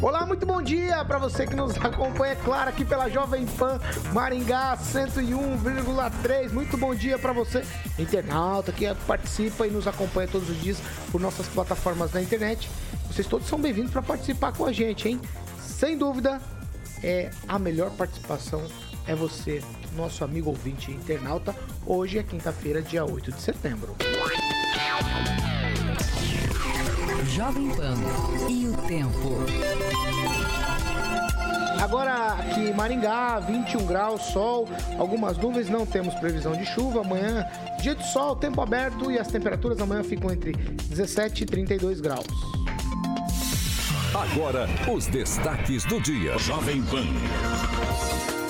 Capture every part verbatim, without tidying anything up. Olá, muito bom dia para você que nos acompanha, é claro, aqui pela Jovem Pan Maringá cento e um vírgula três. Muito bom dia para você, internauta, que participa e nos acompanha todos os dias por nossas plataformas na internet. Vocês todos são bem-vindos para participar com a gente, hein? Sem dúvida, é a melhor participação é você, nosso amigo ouvinte e internauta. Hoje é quinta-feira, dia oito de setembro. Jovem Pan e o tempo. Agora aqui em Maringá, vinte e um graus, sol, algumas nuvens, não temos previsão de chuva. Amanhã, dia de sol, tempo aberto e as temperaturas amanhã ficam entre dezessete e trinta e dois graus. Agora, os destaques do dia. Jovem Pan.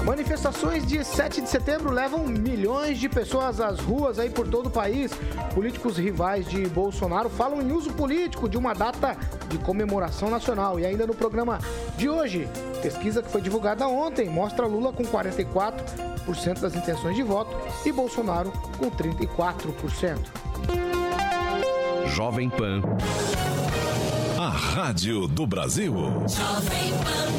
Manifestações de sete de setembro levam milhões de pessoas às ruas aí por todo o país. Políticos rivais de Bolsonaro falam em uso político de uma data de comemoração nacional. E ainda no programa de hoje, pesquisa que foi divulgada ontem mostra Lula com quarenta e quatro por cento das intenções de voto e Bolsonaro com trinta e quatro por cento. Jovem Pan, a rádio do Brasil. Jovem Pan.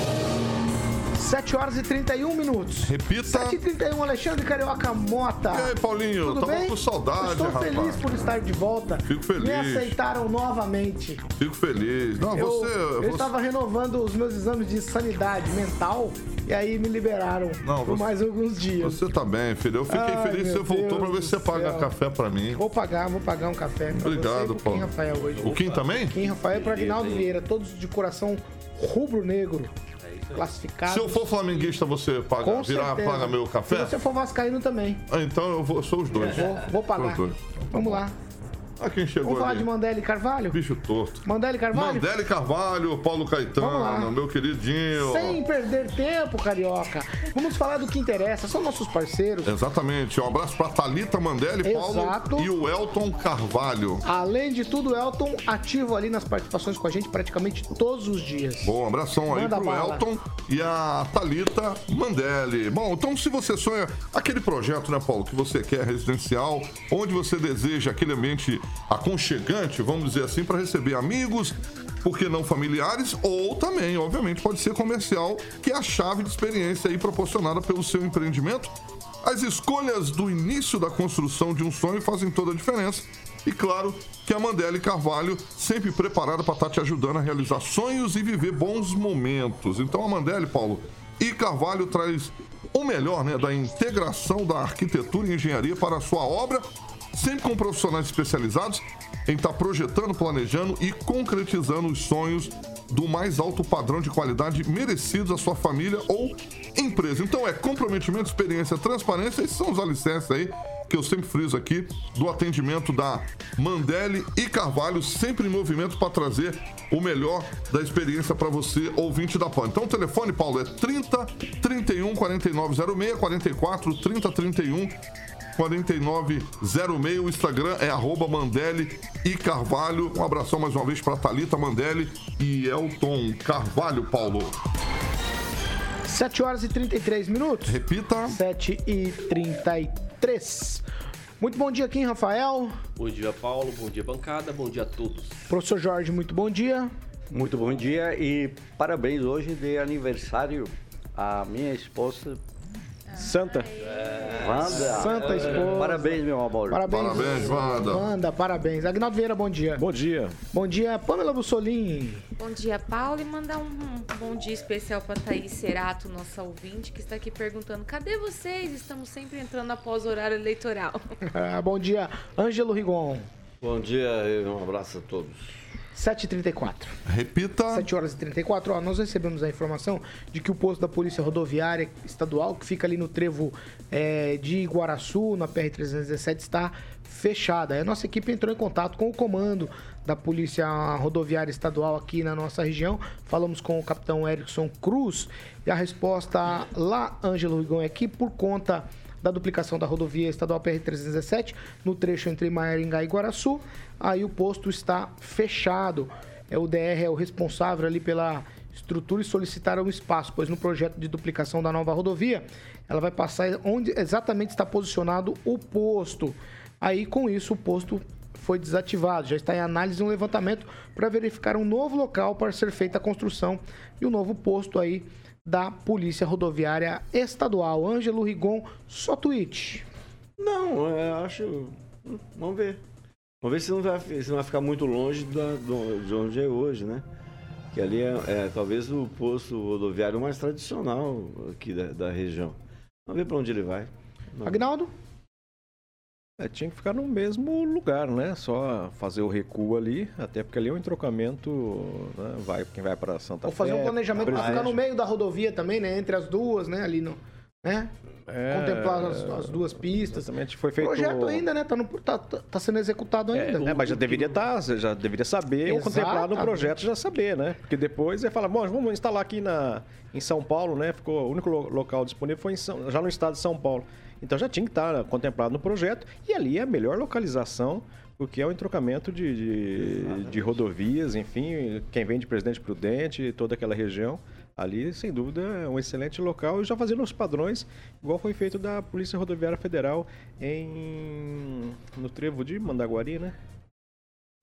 sete horas e trinta e um minutos. Repita. sete e trinta e um, Alexandre Carioca Mota. E aí, Paulinho? Tudo tava bem? Com saudade, estou rapaz. Feliz por estar de volta. Fico feliz. Me aceitaram novamente. Fico feliz. Não, eu, você... Eu estava você... renovando os meus exames de sanidade mental e aí me liberaram Não, por você... mais alguns dias. Você tá bem, filho. Eu fiquei Ai, feliz que você Deus voltou para ver se você paga céu. Café para mim. Vou pagar, vou pagar um café. Obrigado, Paulo. O Kim Rafael hoje. O Kim também? Kim Rafael e para Aguinaldo Vieira. Todos de coração rubro-negro. Classificado. Se eu for flamenguista, você paga, virar, paga meu café? Se você for vascaíno também. Ah, então eu vou, sou os dois. Vou, vou pagar. Dois. Vamos lá. Ah, quem chegou Vamos falar ali? de Mandelli Carvalho? Bicho torto. Mandelli Carvalho? Mandelli Carvalho, Paulo Caetano, meu queridinho. Sem perder tempo, Carioca. Vamos falar do que interessa, são nossos parceiros. Exatamente. Um abraço pra Thalita Mandelli, Paulo Exato. e o Elton Carvalho. Além de tudo, Elton ativo ali nas participações com a gente praticamente todos os dias. Bom, um abração Manda aí pro bala. Elton e a Thalita Mandelli. Bom, então se você sonha aquele projeto, né, Paulo, que você quer residencial, onde você deseja aquele ambiente aconchegante, vamos dizer assim, para receber amigos, por que não familiares, ou também, obviamente, pode ser comercial, que é a chave de experiência aí proporcionada pelo seu empreendimento. As escolhas do início da construção de um sonho fazem toda a diferença. E claro que a Mandelli Carvalho sempre preparada para estar te ajudando a realizar sonhos e viver bons momentos. Então a Mandelli, Paulo, e Carvalho traz o melhor, né, da integração da arquitetura e engenharia para a sua obra, sempre com profissionais especializados em estar projetando, planejando e concretizando os sonhos do mais alto padrão de qualidade merecidos à sua família ou empresa. Então é comprometimento, experiência, transparência, esses são os alicerces aí que eu sempre friso aqui, do atendimento da Mandelli e Carvalho, sempre em movimento para trazer o melhor da experiência para você, ouvinte da Pan. Então o telefone, Paulo, é trinta, trinta e um, quarenta e nove, zero seis, quarenta e quatro, trinta, trinta e um, quarenta e nove, zero seis. O Instagram é arroba Mandelli e Carvalho. Um abração mais uma vez para Thalita Mandelli e Elton Carvalho, Paulo. sete horas e trinta e três minutos. Repita. sete e trinta e três. Muito bom dia, Kim Rafael. Bom dia, Paulo. Bom dia, bancada. Bom dia a todos. Professor Jorge, muito bom dia. Muito bom dia e parabéns hoje de aniversário à minha esposa, Santa. É. Wanda. Santa esposa. Parabéns, meu amor. Parabéns, parabéns Wanda. Wanda, parabéns. Agnaldo Vieira, bom dia. Bom dia. Bom dia, Pamela Mussolin. Bom dia, Paulo. E mandar um bom dia especial para Thaís Cerato, nossa ouvinte, que está aqui perguntando, cadê vocês? Estamos sempre entrando após o horário eleitoral. Bom dia, Ângelo Rigon. Bom dia e um abraço a todos. sete e trinta e quatro. Repita. sete horas e trinta e quatro. Ó, nós recebemos a informação de que o posto da Polícia Rodoviária Estadual, que fica ali no trevo é, de Iguaraçu, na P R trezentos e dezessete, está fechada. A nossa equipe entrou em contato com o comando da Polícia Rodoviária Estadual aqui na nossa região. Falamos com o capitão Erickson Cruz e a resposta lá, Ângelo Rigon, é que por conta da duplicação da rodovia estadual P R trezentos e dezessete, no trecho entre Maringá e Guaraçu, aí o posto está fechado. O D R é o responsável ali pela estrutura e solicitaram um espaço, pois no projeto de duplicação da nova rodovia, ela vai passar onde exatamente está posicionado o posto. Aí, com isso, o posto foi desativado. Já está em análise um levantamento para verificar um novo local para ser feita a construção e um novo posto aí da Polícia Rodoviária Estadual. Ângelo Rigon, só tweet. Não, eu acho... Vamos ver. Vamos ver se não vai, se não vai ficar muito longe da, de onde é hoje, né? Que ali é, é talvez o posto rodoviário mais tradicional aqui da, da região. Vamos ver para onde ele vai. Vamos. Agnaldo? É, tinha que ficar no mesmo lugar, né? Só fazer o recuo ali, até porque ali é um entrocamento, né? Vai, quem vai para Santa Fé... Ou fazer um planejamento para ficar no meio da rodovia também, né? Entre as duas, né? Ali no... Né? É, contemplar as, as duas pistas. Exatamente, foi feito. O projeto ainda, né? Tá, no, tá, tá sendo executado ainda. É, né? Mas já deveria estar, tá, já deveria saber, exatamente, ou contemplar no projeto, já saber, né? Porque depois ele fala, bom, vamos instalar aqui na, em São Paulo, né? Ficou, o único local disponível foi em São, já no estado de São Paulo. Então já tinha que estar contemplado no projeto e ali é a melhor localização, porque é o entrocamento de, de, de rodovias, enfim, quem vem de Presidente Prudente, toda aquela região. Ali, sem dúvida, é um excelente local e já fazendo os padrões, igual foi feito da Polícia Rodoviária Federal em no trevo de Mandaguari, né?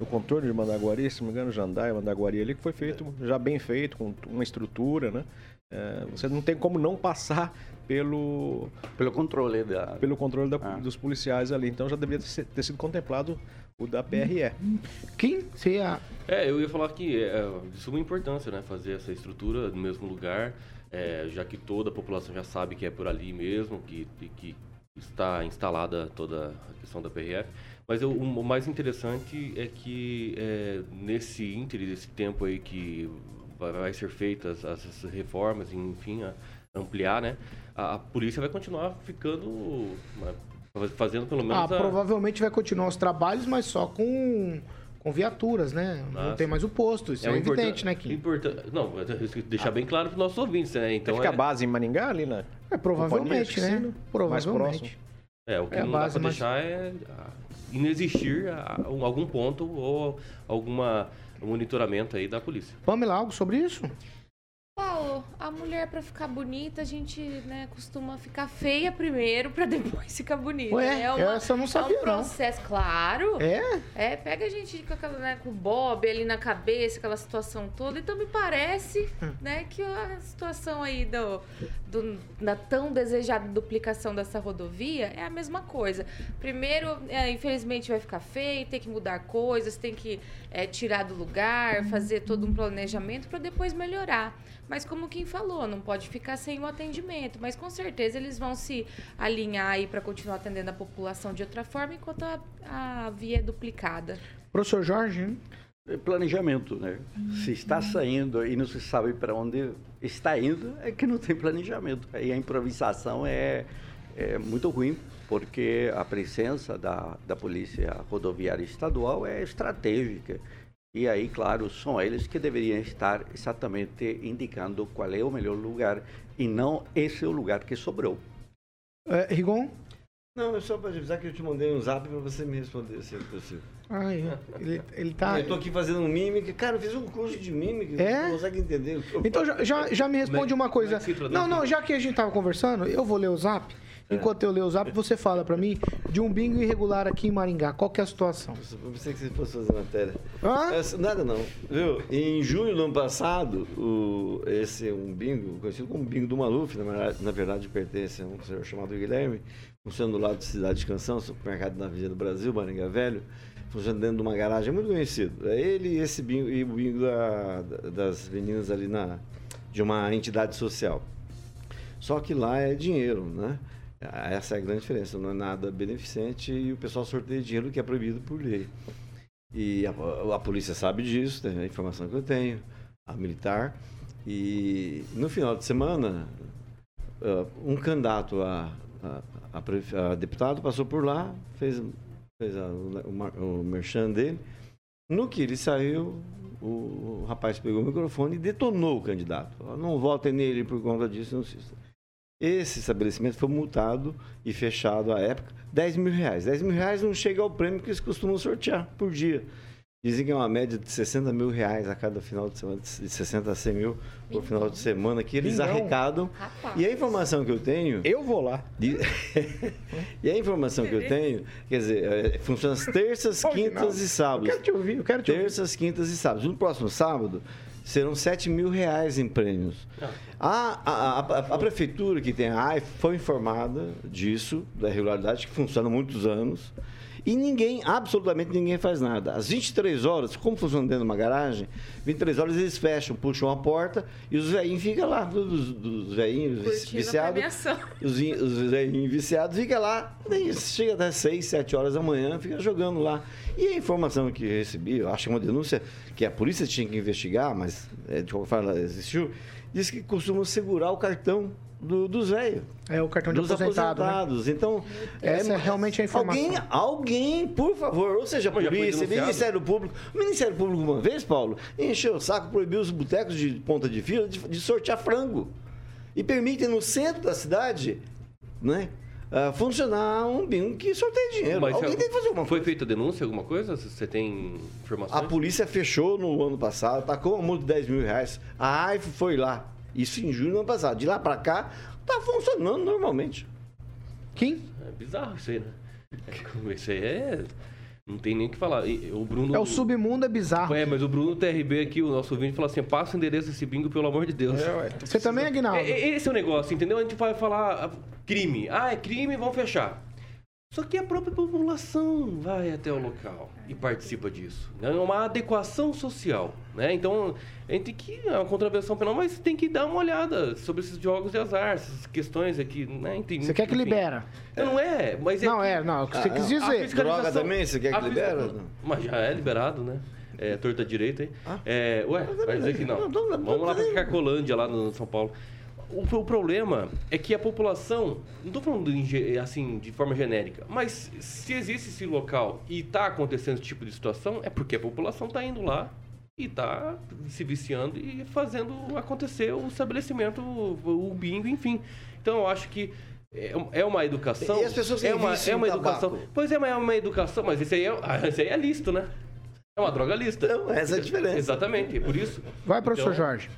No contorno de Mandaguari, se não me engano, Jandaia, Mandaguari ali, que foi feito, já bem feito, com uma estrutura, né? É, você não tem como não passar pelo... Pelo controle da... Pelo controle da, ah. dos policiais ali, então já deveria ter sido contemplado o da P R E. Quem seria? É, eu ia falar que é de suma importância, né? Fazer essa estrutura no mesmo lugar, é, já que toda a população já sabe que é por ali mesmo, que, que está instalada toda a questão da P R F. Mas eu, o mais interessante é que é, nesse ínterim, nesse tempo aí que vai ser feitas as, as reformas, enfim, a, ampliar, né? A, a polícia vai continuar ficando... Né, fazendo pelo menos... Ah, a... provavelmente vai continuar os trabalhos, mas só com, com viaturas, né? Nossa. Não tem mais o posto, isso é, é evidente, né, Kim? Importan... Não, deixar ah. bem claro para os nossos ouvintes, né? Então fica é... a base em Maringá ali, né? É, provavelmente, né? Sim, provavelmente. É, o que é não dá para deixar mais... é inexistir a algum ponto ou alguma monitoramento aí da polícia. Pamela, algo sobre isso? Paulo, a mulher para ficar bonita, a gente, né, costuma ficar feia primeiro para depois ficar bonita. Ué, é uma, essa eu não sabia, é um processo, não. Claro. É? É, pega a gente com, aquela, né, com o bob ali na cabeça, aquela situação toda. Então me parece, hum. né, que a situação aí do, do, da tão desejada duplicação dessa rodovia é a mesma coisa. Primeiro, é, infelizmente, vai ficar feio, tem que mudar coisas, tem que é, tirar do lugar, fazer todo um planejamento para depois melhorar. Mas como quem falou, não pode ficar sem o atendimento. Mas com certeza eles vão se alinhar aí para continuar atendendo a população de outra forma, enquanto a, a via é duplicada. Professor Jorge, hein? Planejamento, né? Uhum. Se está saindo e não se sabe para onde está indo, é que não tem planejamento. Aí a improvisação é, é muito ruim, porque a presença da, da Polícia Rodoviária Estadual é estratégica. E aí, claro, são eles que deveriam estar exatamente indicando qual é o melhor lugar e não esse é o lugar que sobrou. É, Rigon? Não, é só para avisar que eu te mandei um zap para você me responder, se é possível. Ai, ele, ele tá... Eu tô aqui fazendo um mímica. Cara, eu fiz um curso de mímica, é? Não consegue entender. Então, já, já, já me responde uma coisa. Não, não, já que a gente tava conversando, eu vou ler o zap. Enquanto eu leio o zap, você fala pra mim de um bingo irregular aqui em Maringá. Qual que é a situação? Eu pensei que você fosse fazer matéria. Ah? É, nada não. Viu? Em junho do ano passado, o, esse é um bingo, conhecido como bingo do Maluf, na verdade, na verdade pertence a um senhor chamado Guilherme, funcionando do lado de Cidade de Canção, supermercado na Avenida do Brasil, Maringá Velho, funcionando dentro de uma garagem, é muito conhecido. É ele e esse bingo, e o bingo da, das meninas ali na, de uma entidade social. Só que lá é dinheiro, né? Essa é a grande diferença, não é nada beneficente e o pessoal sorteia dinheiro que é proibido por lei. E a, a polícia sabe disso, né, a informação que eu tenho, a militar. E no final de semana, uh, um candidato a, a, a, a deputado passou por lá, fez, fez a, o, o merchan dele. No que ele saiu, o, o rapaz pegou o microfone e detonou o candidato. Não votem nele por conta disso, não assista. Esse estabelecimento foi multado e fechado à época, dez mil reais. dez mil reais não chega ao prêmio que eles costumam sortear por dia. Dizem que é uma média de sessenta mil reais a cada final de semana, de sessenta a cem mil por final de semana, que eles Milhão. arrecadam. Rapaz. E a informação que eu tenho... Eu vou lá. De... e a informação que eu tenho, quer dizer, funciona as terças, quintas e sábados. Eu quero te ouvir, eu quero te ouvir. Terças, quintas e sábados. No próximo sábado, serão sete mil reais em prêmios. A, a, a, a prefeitura que tem a AIF foi informada disso, da irregularidade, que funciona há muitos anos. E ninguém, absolutamente ninguém faz nada. Às vinte e três horas, como funciona dentro de uma garagem, vinte e três horas eles fecham, puxam a porta e os velhinhos ficam lá, dos, dos velhinhos viciados. Os, os velhinhos viciados ficam lá, chega até seis, sete horas da manhã, fica jogando lá. E a informação que eu recebi, eu acho que uma denúncia que a polícia tinha que investigar, mas de qualquer forma existiu, diz que costumam segurar o cartão Do, dos velhos. É o cartão de dos aposentado, aposentados. Né? Então, essa é, é realmente a informação. Alguém, alguém, por favor, ou seja, a polícia, Ministério Público. O Ministério Público, uma vez, Paulo, encheu o saco, proibiu os botecos de ponta de fila de, de sortear frango. E permitem no centro da cidade, né, uh, funcionar um bingo que sorteia dinheiro. Mas alguém tem que fazer alguma coisa. Foi feita denúncia, alguma coisa? Você tem informação? A polícia fechou no ano passado, tacou uma multa de dez mil reais. A AIF foi lá. Isso em julho do ano passado. De lá para cá, tá funcionando normalmente. Quem? É bizarro isso aí, né? Isso aí é... Não tem nem o que falar. O Bruno... É o submundo, é bizarro. É, mas o Bruno T R B aqui, o nosso ouvinte, falou assim, passa o endereço desse bingo, pelo amor de Deus. É, ué, você também é Guinaldo. É, esse é o negócio, entendeu? A gente vai falar crime. Ah, é crime, vamos fechar. Só que a própria população vai até o local e participa disso. É uma adequação social, né? Então, a gente tem que... É uma contravenção penal, mas tem que dar uma olhada sobre esses jogos de azar, essas questões aqui, né? Tem, você quer que libera? É. Não é, mas... É não, que, é, não. O que você ah, quis dizer. Droga também, você quer que libera? Mas já é liberado, né? É, torta direita, hein? Ah? É, ué, vai dizer que não. Vamos lá pra Cacolândia, lá no São Paulo. O problema é que a população, não estou falando de, assim, de forma genérica, mas se existe esse local e está acontecendo esse tipo de situação, é porque a população está indo lá e está se viciando e fazendo acontecer o estabelecimento, o, o bingo, enfim. Então, eu acho que é uma educação... E as pessoas têm é uma, é uma educação. Pois é, mas é uma educação, mas esse aí é, esse aí é lícito, né? É uma droga lícita. Então, essa é a diferença. Exatamente, por isso... Vai, professor então, Jorge.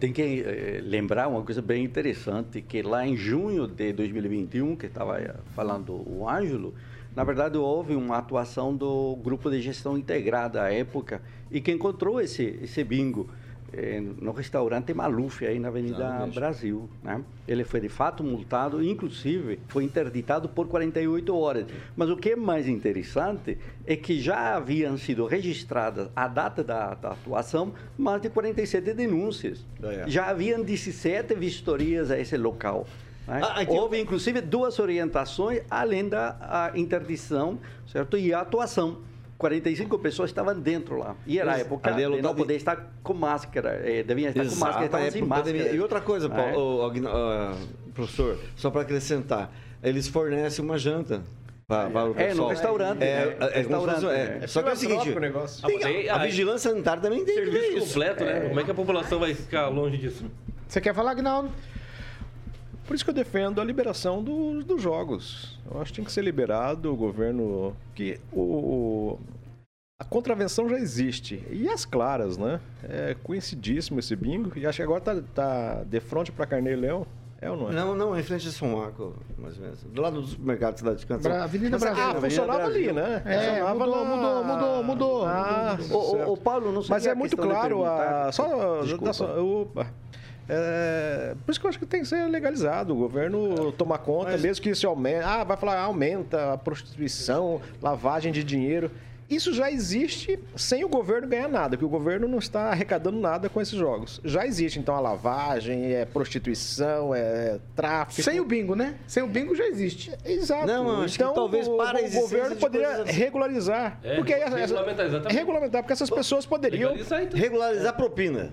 Tem que eh, lembrar uma coisa bem interessante, que lá em junho de dois mil e vinte e um, que estava falando o Ângelo, na verdade houve uma atuação do Grupo de Gestão Integrada à época, e que encontrou esse, esse bingo eh, no restaurante Maluf, aí na Avenida Não, Brasil. Né? Ele foi de fato multado, inclusive foi interditado por quarenta e oito horas. Mas o que é mais interessante é que já haviam sido registradas, a data da, da atuação, mais de quarenta e sete denúncias. É. Já haviam dezessete vistorias a esse local. Né? Ah, então... Houve, inclusive, duas orientações, além da interdição, certo? E a atuação. quarenta e cinco pessoas estavam dentro lá. E era a época de não poder de... estar com máscara. É, deviam estar Exato, com máscara, estavam sem máscara. E outra coisa, Paulo, ah, é? uh, professor, só para acrescentar, eles fornecem uma janta. Para, para o pessoal. É, no restaurante. É, né? é, restaurante, é. é. Só que é o seguinte, tem, a, a vigilância sanitária também tem que ver isso. Completo, né? É. Como é que a população vai ficar longe disso? Você quer falar, Aguinaldo? Por isso que eu defendo a liberação do, dos jogos. Eu acho que tem que ser liberado o governo... que o, o, a contravenção já existe. E as claras, né? É conhecidíssimo esse bingo. E acho que agora tá, tá de frente para Carneiro e Leão. É ou não é? Não, não, em frente a São Marco, mais ou menos. Do lado do supermercado Cidade de Canção. Avenida Brasil. Ah, funcionava ali, né? É, mudou, mudou, mudou, mudou. Ah, o, o Paulo, não sei. Mas é muito claro a... Só... Opa... É, por isso que eu acho que tem que ser legalizado. O governo tomar conta, mas... mesmo que isso aumente. Ah, vai falar, aumenta a prostituição, lavagem de dinheiro. Isso já existe sem o governo ganhar nada, porque o governo não está arrecadando nada com esses jogos. Já existe, então, a lavagem, é prostituição, é tráfico... Sem o bingo, né? Sem o bingo já existe. Exato. Não, mano, então, talvez o, para o governo poderia regularizar. É, porque essa, regulamentar, exatamente. Regulamentar, porque essas pessoas poderiam... Regularizar, então. Regularizar a propina.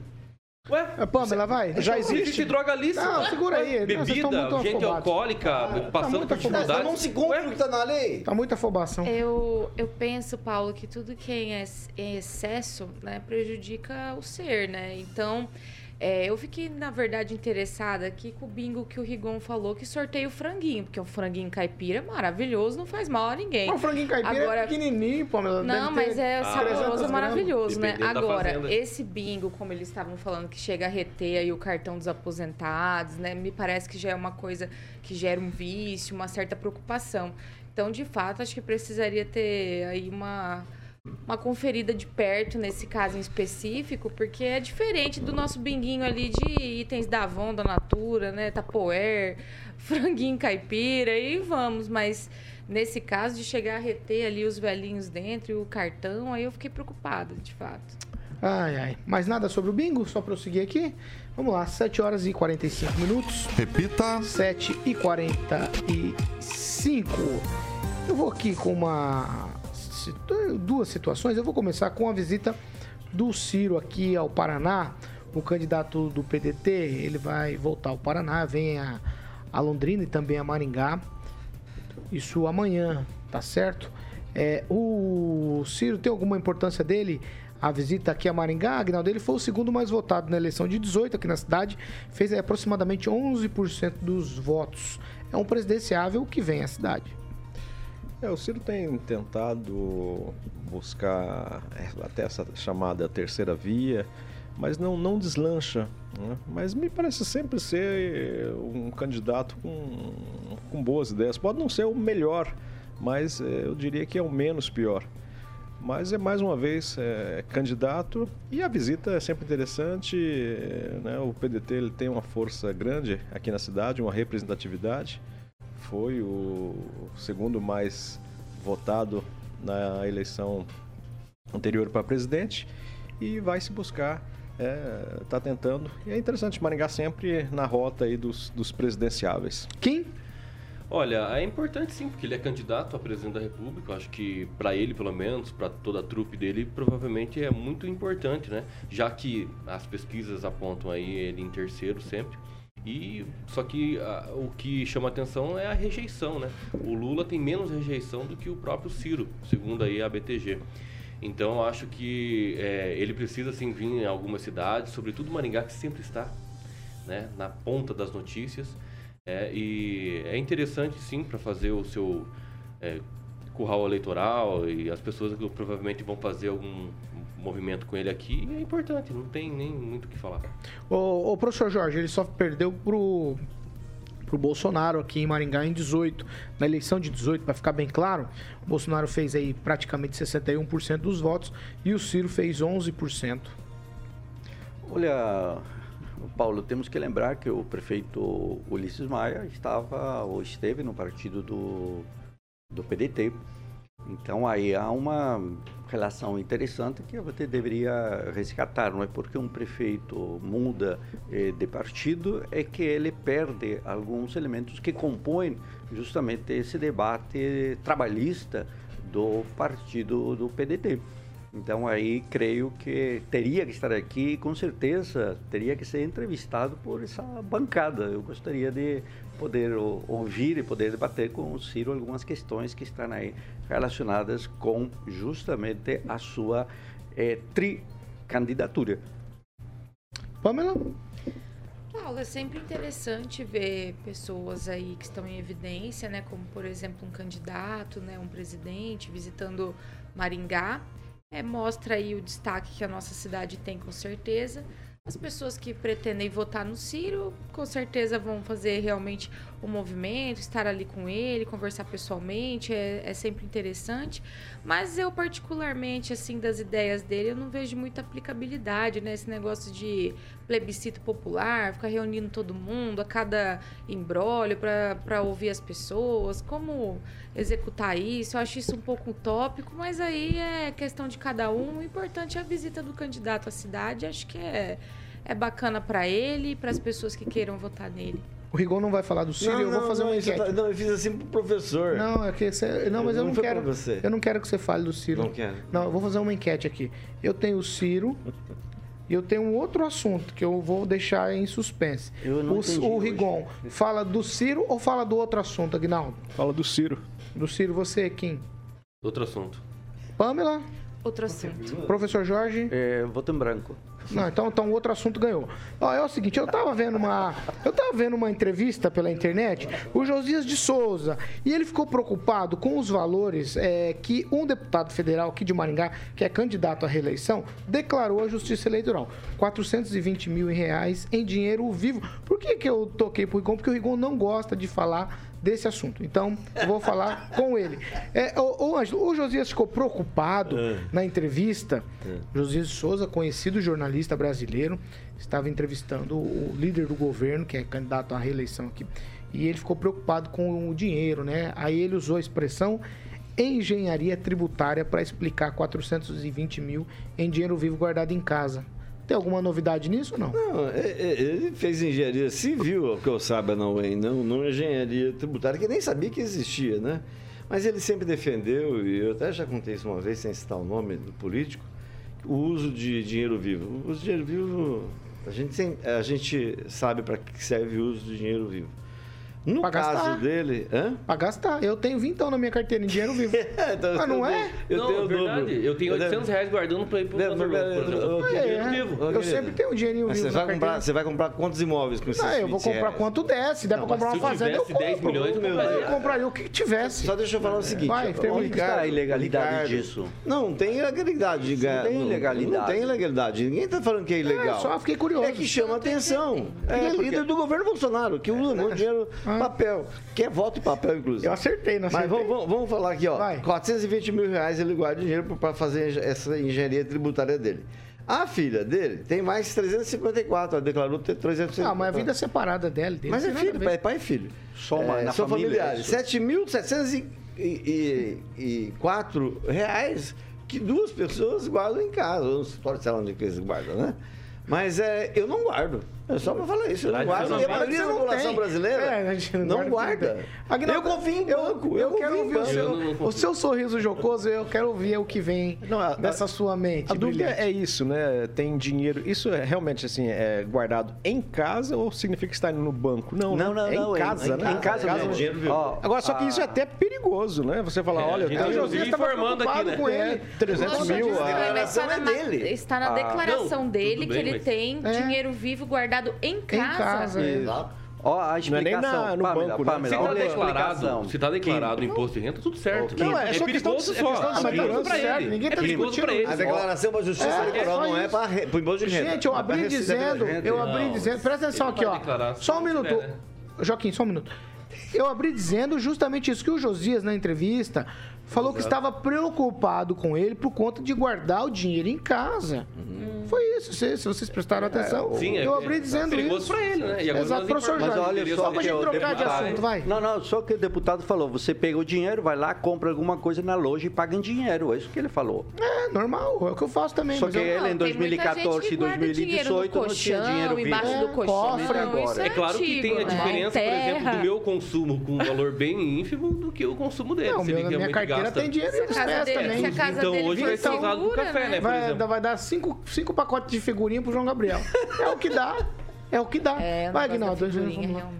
Ué? A Pamela, vai. Já existe, existe droga lícita. Não, segura aí. Bebida, não, gente afobados. alcoólica, ah, passando tá por dificuldades. Não se compra o que tá na lei. Tá muita afobação. Eu, eu penso, Paulo, que tudo que é em excesso, né, prejudica o ser, né? Então, é, eu fiquei, na verdade, interessada aqui com o bingo que o Rigon falou, que sorteia o franguinho, porque o franguinho caipira é maravilhoso, não faz mal a ninguém. Mas o franguinho caipira Agora, é pequenininho, Pamela. Não, mas é ah, saboroso, maravilhoso, né? Agora, esse bingo, como eles estavam falando, que chega a reter aí o cartão dos aposentados, né? Me parece que já é uma coisa que gera um vício, uma certa preocupação. Então, de fato, acho que precisaria ter aí uma... uma conferida de perto nesse caso em específico, porque é diferente do nosso binguinho ali de itens da Avon, da Natura, né, Tupperware, franguinho caipira e vamos, mas nesse caso de chegar a reter ali os velhinhos dentro e o cartão, aí eu fiquei preocupada, de fato. Ai, ai, mas nada sobre o bingo, só prosseguir aqui. Vamos lá, sete horas e quarenta e cinco minutos. Repita. sete e quarenta e cinco. Eu vou aqui com uma... duas situações. Eu vou começar com a visita do Ciro aqui ao Paraná, o candidato do P D T. Ele vai voltar ao Paraná, vem a, a Londrina e também a Maringá, isso amanhã, tá certo? É, o Ciro, tem alguma importância dele a visita aqui a Maringá? Aguinaldo, ele foi o segundo mais votado na eleição de dezoito aqui na cidade, fez aproximadamente onze por cento dos votos. É um presidenciável que vem à cidade. É, o Ciro tem tentado buscar até essa chamada terceira via, mas não, não deslancha, né? Mas me parece sempre ser um candidato com, com boas ideias. Pode não ser o melhor, mas é, eu diria que é o menos pior. Mas é mais uma vez é, candidato, e a visita é sempre interessante, né? O P D T, ele tem uma força grande aqui na cidade, uma representatividade. Foi o segundo mais votado na eleição anterior para presidente e vai se buscar, é, tá tentando. E é interessante, Maringá sempre na rota aí dos, dos presidenciáveis. Quem? Olha, é importante sim, porque ele é candidato a presidente da República. Eu acho que para ele, pelo menos, para toda a trupe dele, provavelmente é muito importante, né? Já que as pesquisas apontam aí ele em terceiro sempre. E, só que a, o que chama atenção é a rejeição, né? O Lula tem menos rejeição do que o próprio Ciro, segundo aí a B T G. Então, acho que é, ele precisa, sim, vir em algumas cidades, sobretudo Maringá, que sempre está, né, na ponta das notícias. É, e é interessante, sim, para fazer o seu é, curral eleitoral, e as pessoas que provavelmente vão fazer algum... movimento com ele aqui, é importante, não tem nem muito o que falar. O, o professor Jorge, ele só perdeu pro, pro Bolsonaro aqui em Maringá em dezoito, na eleição de dezoito, para ficar bem claro. O Bolsonaro fez aí praticamente sessenta e um por cento dos votos e o Ciro fez onze por cento. Olha, Paulo, temos que lembrar que o prefeito Ulisses Maia estava ou esteve no partido do, do P D T. Então, aí há uma relação interessante que você deveria resgatar. Não é porque um prefeito muda eh, de partido é que ele perde alguns elementos que compõem justamente esse debate trabalhista do partido do P D T. Então, aí creio que teria que estar aqui e, com certeza, teria que ser entrevistado por essa bancada. Eu gostaria de poder ouvir e poder debater com o Ciro algumas questões que estão aí relacionadas com justamente a sua é, tri-candidatura. Pamela? Paulo, é sempre interessante ver pessoas aí que estão em evidência, né? Como, por exemplo, um candidato, né? Um presidente visitando Maringá. É, mostra aí o destaque que a nossa cidade tem, com certeza, As pessoas que pretendem votar no Ciro, com certeza vão fazer realmente o movimento, estar ali com ele, conversar pessoalmente, é, é sempre interessante. Mas eu, particularmente, assim, das ideias dele, eu não vejo muita aplicabilidade, né? Esse negócio de plebiscito popular, ficar reunindo todo mundo a cada imbróglio para ouvir as pessoas, como executar isso. Eu acho isso um pouco utópico, mas aí é questão de cada um. O importante é a visita do candidato à cidade, acho que é... é bacana para ele e para as pessoas que queiram votar nele. O Rigon não vai falar do Ciro, não, eu vou não, fazer não, uma enquete. Tá, não, eu fiz assim pro professor. Não, é que você, não, mas eu, eu não, não quero. Você. Eu não quero que você fale do Ciro. Não quero. Não, eu vou fazer uma enquete aqui. Eu tenho o Ciro e eu tenho um outro assunto que eu vou deixar em suspense. Eu não o, o Rigon hoje. Fala do Ciro ou fala do outro assunto, Aguinaldo? Fala do Ciro. Do Ciro, você, Kim? Outro assunto. Pamela? Outro assunto. Professor Jorge? É, voto em branco. Não, então, então outro assunto ganhou. Ó, é o seguinte, eu tava vendo uma eu tava vendo uma entrevista pela internet, o Josias de Souza, e ele ficou preocupado com os valores é, que um deputado federal aqui de Maringá, que é candidato à reeleição, declarou à Justiça Eleitoral. quatrocentos e vinte mil reais em dinheiro vivo. Por que que eu toquei pro Rigon? Porque o Rigon não gosta de falar desse assunto. Então, eu vou falar com ele. É, ô, Ângelo, o Josias ficou preocupado na entrevista. Josias de Souza, conhecido jornalista brasileiro, estava entrevistando o líder do governo, que é candidato à reeleição aqui, e ele ficou preocupado com o dinheiro, né? Aí ele usou a expressão engenharia tributária para explicar quatrocentos e vinte mil em dinheiro vivo guardado em casa. Tem alguma novidade nisso ou não? Não, ele fez engenharia civil, ao que eu saiba, não, não, não engenharia tributária, que nem sabia que existia, né? Mas ele sempre defendeu, e eu até já contei isso uma vez, sem citar o nome do político, o uso de dinheiro vivo. O uso de dinheiro vivo, a gente, tem, a gente sabe para que serve o uso de dinheiro vivo. No pra caso gastar. dele... Para gastar. Eu tenho vintão na minha carteira em dinheiro vivo. então, ah, não eu é? Eu não, tenho é verdade. Dobro. Eu tenho oitocentos reais guardando para ir para o governo. Eu, eu sempre tenho um dinheirinho vivo. Você vai, comprar, você vai comprar quantos imóveis com esses? Ah, eu vou comprar reais. Quanto der. Se der para comprar uma fazenda, eu compro. dez milhões, eu, eu compraria o que tivesse. Só deixa eu falar o seguinte. Vai, tem onde está a ilegalidade disso? Não, tem ilegalidade. Não tem ilegalidade. Não tem ilegalidade. Ninguém está falando que é ilegal. Eu só fiquei curioso. É que chama atenção. É líder do governo Bolsonaro, que usa muito dinheiro... Papel, que é voto e papel, inclusive. Eu acertei, não acertei. Mas vamos, vamos falar aqui, ó. Vai. quatrocentos e vinte mil reais ele guarda dinheiro para fazer essa engenharia tributária dele. A filha dele tem mais trezentos e cinquenta e quatro, ela declarou ter trezentos e cinquenta e quatro. Ah, mas a vida é separada dela. Dele, mas é filho, pai, pai e filho. Só uma, é, na são família, familiares. É sete mil setecentos e quatro reais que duas pessoas guardam em casa. Eu não sei lá onde que eles guardam, né? Mas é, eu não guardo. É só pra falar isso, eu não guardo. E a maioria da população brasileira é, não, não guarda. guarda. Eu confio em banco. Eu, eu quero ouvir o seu, o seu sorriso jocoso, eu quero ouvir o que vem não, a, dessa sua mente. A brilhante. Dúvida é isso, né? Tem dinheiro. Isso é realmente assim, é guardado em casa ou significa que está indo no banco? Não, não, não. É não, em casa, é, né? Em casa, em casa, é, casa ó, agora, só que isso é até perigoso, né? Você falar, é, olha, eu Josias estava preocupado com ele. trezentos mil. Está na declaração dele que ele tem dinheiro vivo guardado em casa. Em casa, exato. Ó, a explicação. Não é nem na, no Pamela, banco, Pamela, Pamela, se está declarado, se tá declarado o imposto de renda, tudo certo. Não, é, é só perigoso só. É, só. é perigoso para ele. Ninguém está é discutindo. Ele, a declaração para a Justiça Eleitoral é, é não é para o imposto de renda. Gente, eu abri dizendo, eu abri não, dizendo, presta atenção aqui, ó. Só um minuto. É, né? Joaquim, só um minuto. Eu abri dizendo justamente isso, que o Josias, na entrevista, falou exato. Que estava preocupado com ele por conta de guardar o dinheiro em casa. Uhum. Foi isso, se, se vocês prestaram atenção. Sim, eu abri é, dizendo é, é, isso. Para ele, né? E exato, professor Jorge. Mas olha só, só para a gente trocar de assunto, vai. Não, não, só que o deputado falou, você pega o dinheiro, vai lá, compra alguma coisa na loja e paga em dinheiro. É isso que ele falou. É, normal, é o que eu faço também. Só mas que eu, ele, não, em dois mil e quatorze e dois mil e dezoito, não tinha dinheiro embaixo do cofre agora. É claro que tem a diferença, por exemplo, do meu consumo com um valor bem ínfimo do que o consumo dele. Não, meu, minha carteira gasta... tem dinheiro em espécie também. Então hoje vai ser usado do café, né? Vai, vai dar cinco, cinco pacotes de figurinha pro João Gabriel. É o que dá. É o que dá. É, vai, Aguinaldo.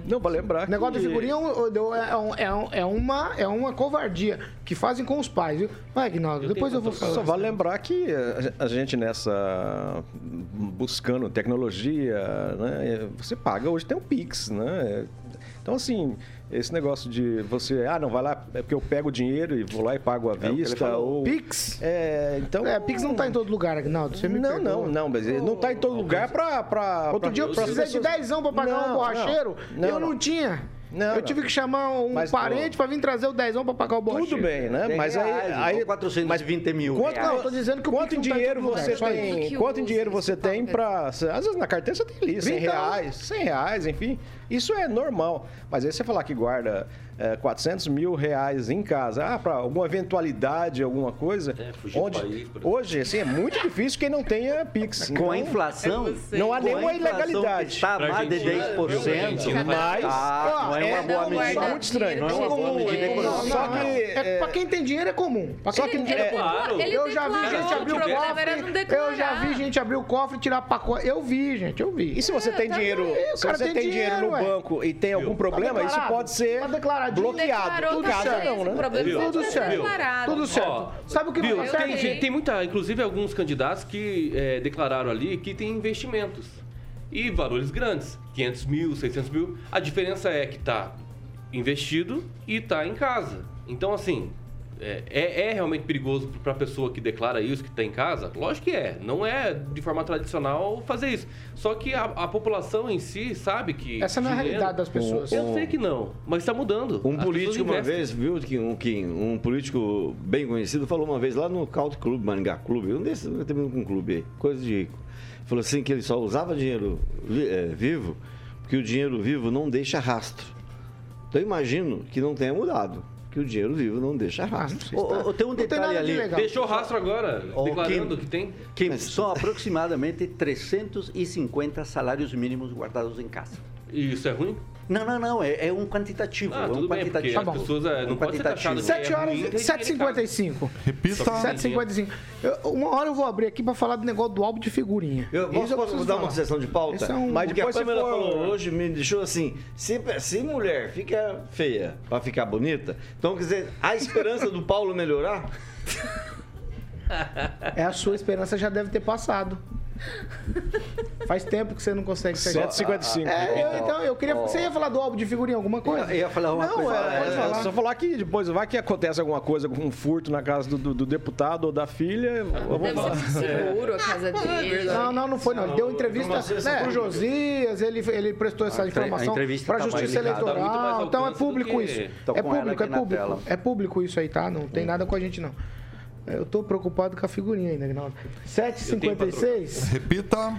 Não, pra lembrar. O negócio que... da figurinha é, um, é, um, é, uma, é uma covardia que fazem com os pais, viu? Vai, Aguinaldo. Depois eu vou falar. Só vale lembrar que a gente nessa... buscando tecnologia, né? Você paga hoje, tem o Pix, né? Então, assim, Esse negócio de você, ah, não, vai lá, é porque eu pego o dinheiro e vou lá e pago à vista. É, ou Pix? É, então... É, Pix não tá em todo lugar, Aguinaldo, você me Não, perdoa. não, não, mas não tá em todo lugar pra... pra Outro pra, dia eu precisei de dezão pra pagar um borracheiro e eu não, não tinha. Não, eu tive que chamar um mas, parente para vir trazer o dezão para pagar o bote. Tudo bem, né? Tem mas reais, aí, aí quatrocentos e vinte mil. Quanto, não, eu tô dizendo que o quanto em dinheiro tá você tem? Que quanto em dinheiro você tem para? Às vezes na carteira você tem ali cem reais, cem reais, enfim. Isso é normal. Mas aí você falar que guarda é, quatrocentos mil reais em casa, ah, para alguma eventualidade, alguma coisa. É, fugir onde, do país, hoje, assim, é muito difícil quem não tenha Pix. Então, com a inflação, é não há nenhuma ilegalidade. Está mais de dez por cento, mas... Tá, ó, é uma boa medida. É muito estranho. Não é uma boa medida econômica. Só que... É, é, para quem tem dinheiro é comum. Pra só que ele, é, claro. Eu já vi gente abrir o cofre. Eu já vi gente abrir o cofre e tirar pacote. Eu vi, gente, eu vi. E se você tem dinheiro... Se você tem dinheiro no banco e tem algum Viu? problema, tá isso pode ser tá bloqueado. Tudo tá certo, não, né? Tudo certo. Tudo certo. Sabe o que não tá tem, certo? Tem muita, inclusive alguns candidatos que é, declararam ali que tem investimentos e valores grandes, quinhentos mil, seiscentos mil. A diferença é que tá investido e tá em casa. Então, assim, é, é, é realmente perigoso para a pessoa que declara isso, que tá em casa? Lógico que é. Não é de forma tradicional fazer isso. Só que a, a população em si sabe que... Essa não é a realidade das pessoas. Um, um, eu sei que não, mas está mudando. Um As político uma vez, viu, que um, que um político bem conhecido falou uma vez lá no Country Club, Maringá Clube, um desses, eu termino com um clube aí, coisa de rico. Falou assim que ele só usava dinheiro é, vivo, porque o dinheiro vivo não deixa rastro. Então eu imagino que não tenha mudado. Que o dinheiro vivo não deixa rastro. Oh, oh, tem um detalhe ali. De Deixou rastro agora, oh, declarando que, que tem. Que mas... São aproximadamente trezentos e cinquenta salários mínimos guardados em casa. E isso é ruim? Não, não, não. É, é um quantitativo. Ah, é um quantitativo. Bem, tá bom. As pessoas é, não um pode quantitativo. Ser sete horas e cinquenta e cinco. Repita. sete e cinquenta e cinco. Eu, uma hora eu vou abrir aqui para falar do negócio do álbum de figurinha. Eu, eu posso, posso dar falar. uma sessão de pauta? É um... Mas depois que a Pamela falou hoje, me deixou assim, se, se mulher fica feia para ficar bonita, então, quer dizer, a esperança do Paulo melhorar? É, a sua esperança já deve ter passado. Faz tempo que você não consegue pegar. cento e cinquenta e cinco. É, eu, então, eu queria. Você ia falar do álbum de figurinha, alguma coisa? Eu ia falar uma não, coisa. Não, é, falar. Só falar que depois vai que acontece alguma coisa com um furto na casa do, do, do deputado ou da filha. Deve falar. ser seguro a casa dele. Não, não, não foi, não. Ele deu entrevista né, pro Josias, ele, ele prestou essa informação pra Justiça Eleitoral. Então é público isso. É público, é público. É público isso aí, tá? Não tem nada com a gente, não. Eu tô preocupado com a figurinha ainda, Aguinaldo. sete e cinquenta e seis. Repita.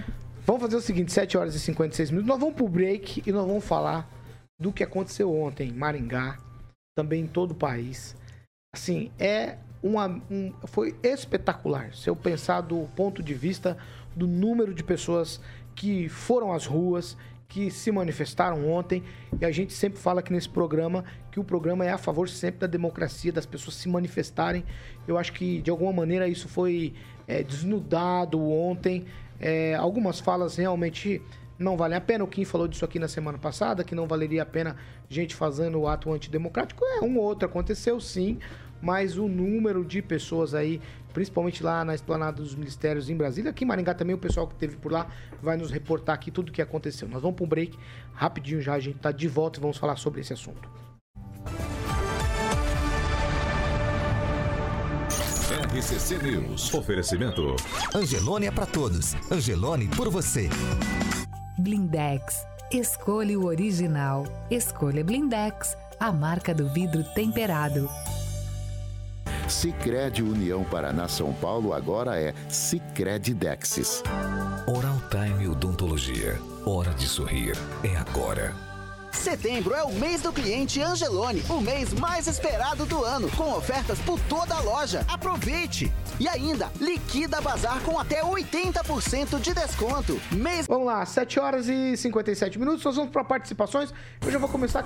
Vamos fazer o seguinte, sete horas e cinquenta e seis minutos. Nós vamos pro break e nós vamos falar do que aconteceu ontem em Maringá, também em todo o país. Assim, é uma, um, foi espetacular. Se eu pensar do ponto de vista do número de pessoas que foram às ruas, que se manifestaram ontem, e a gente sempre fala aqui nesse programa que o programa é a favor sempre da democracia, das pessoas se manifestarem. Eu acho que, de alguma maneira, isso foi é, desnudado ontem. É, algumas falas realmente não valem a pena. O Kim falou disso aqui na semana passada, que não valeria a pena gente fazendo o ato antidemocrático. É, um ou outro aconteceu, sim, mas o número de pessoas aí, principalmente lá na Esplanada dos Ministérios em Brasília, aqui em Maringá também, o pessoal que esteve por lá vai nos reportar aqui tudo o que aconteceu. Nós vamos para um break, rapidinho já a gente está de volta e vamos falar sobre esse assunto. R C C News, oferecimento. Angelone é para todos, Angelone por você. Blindex, escolha o original, escolha Blindex, a marca do vidro temperado. Sicredi União Paraná São Paulo agora é Sicredi Dexis. Oral Time Odontologia. Hora de sorrir é agora. Setembro é o mês do cliente Angelone, o mês mais esperado do ano, com ofertas por toda a loja. Aproveite! E ainda, liquida bazar com até oitenta por cento de desconto. Mês... Vamos lá, sete horas e cinquenta e sete minutos, nós vamos para participações. Eu já vou começar...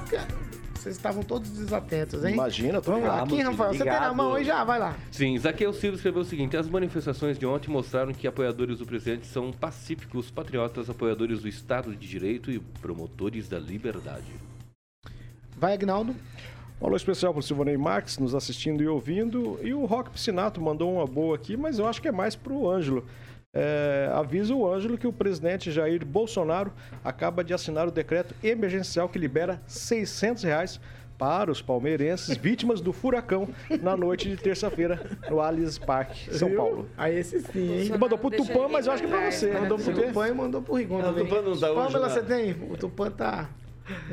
Vocês estavam todos desatentos, hein? Imagina, tô ligado. Aqui, Rafael, você tem na mão aí já, vai lá. Sim, Zaqueu Silva escreveu o seguinte: as manifestações de ontem mostraram que apoiadores do presidente são pacíficos, patriotas, apoiadores do Estado de Direito e promotores da liberdade. Vai, Aguinaldo. Um alô especial para o Silvonei Max, nos assistindo e ouvindo. E o Rock Piscinato mandou uma boa aqui, mas eu acho que é mais para o Ângelo. É, avisa o Ângelo que o presidente Jair Bolsonaro acaba de assinar o decreto emergencial que libera seiscentos reais para os palmeirenses vítimas do furacão na noite de terça-feira no Allianz Parque, São Paulo. Aí esse sim, hein? Mandou pro Tupã, mas eu acho que é pra você. Mandou pro Tupã e mandou pro Rigon também. Pamela, você tem? O Tupã tá...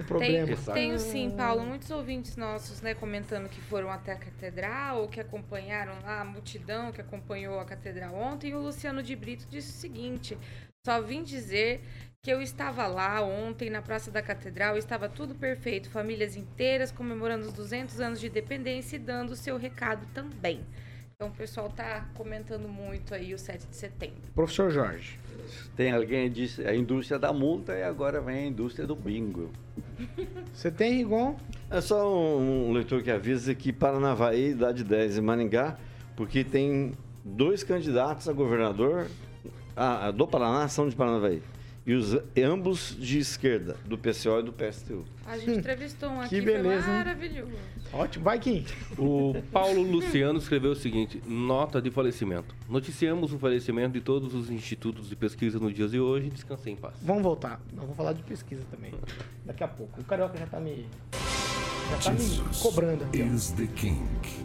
Um problema. Tenho, tenho sim, Paulo. Muitos ouvintes nossos, né, comentando que foram até a catedral ou que acompanharam lá a multidão que acompanhou a catedral ontem. E o Luciano de Brito disse o seguinte: só vim dizer que eu estava lá ontem na Praça da Catedral, estava tudo perfeito, famílias inteiras comemorando os duzentos anos de independência e dando o seu recado também. Então o pessoal tá comentando muito aí o sete de setembro. Professor Jorge. Tem alguém que disse a indústria da multa e agora vem a indústria do bingo. Você tem, Rigon? É só um, um leitor que avisa que Paranavaí dá de dez em Maringá, porque tem dois candidatos a governador a, a, do Paraná, são de Paranavaí. E os ambos de esquerda, do P C O e do P S T U. A gente entrevistou um aqui, que beleza, foi maravilhoso. Ótimo, vai aqui. O Paulo Luciano escreveu o seguinte: nota de falecimento. Noticiamos o falecimento de todos os institutos de pesquisa nos dias de hoje. Descansei em paz. Vamos voltar. Nós vamos falar de pesquisa também. Daqui a pouco. O Carioca já tá me... Já tá me cobrando aqui.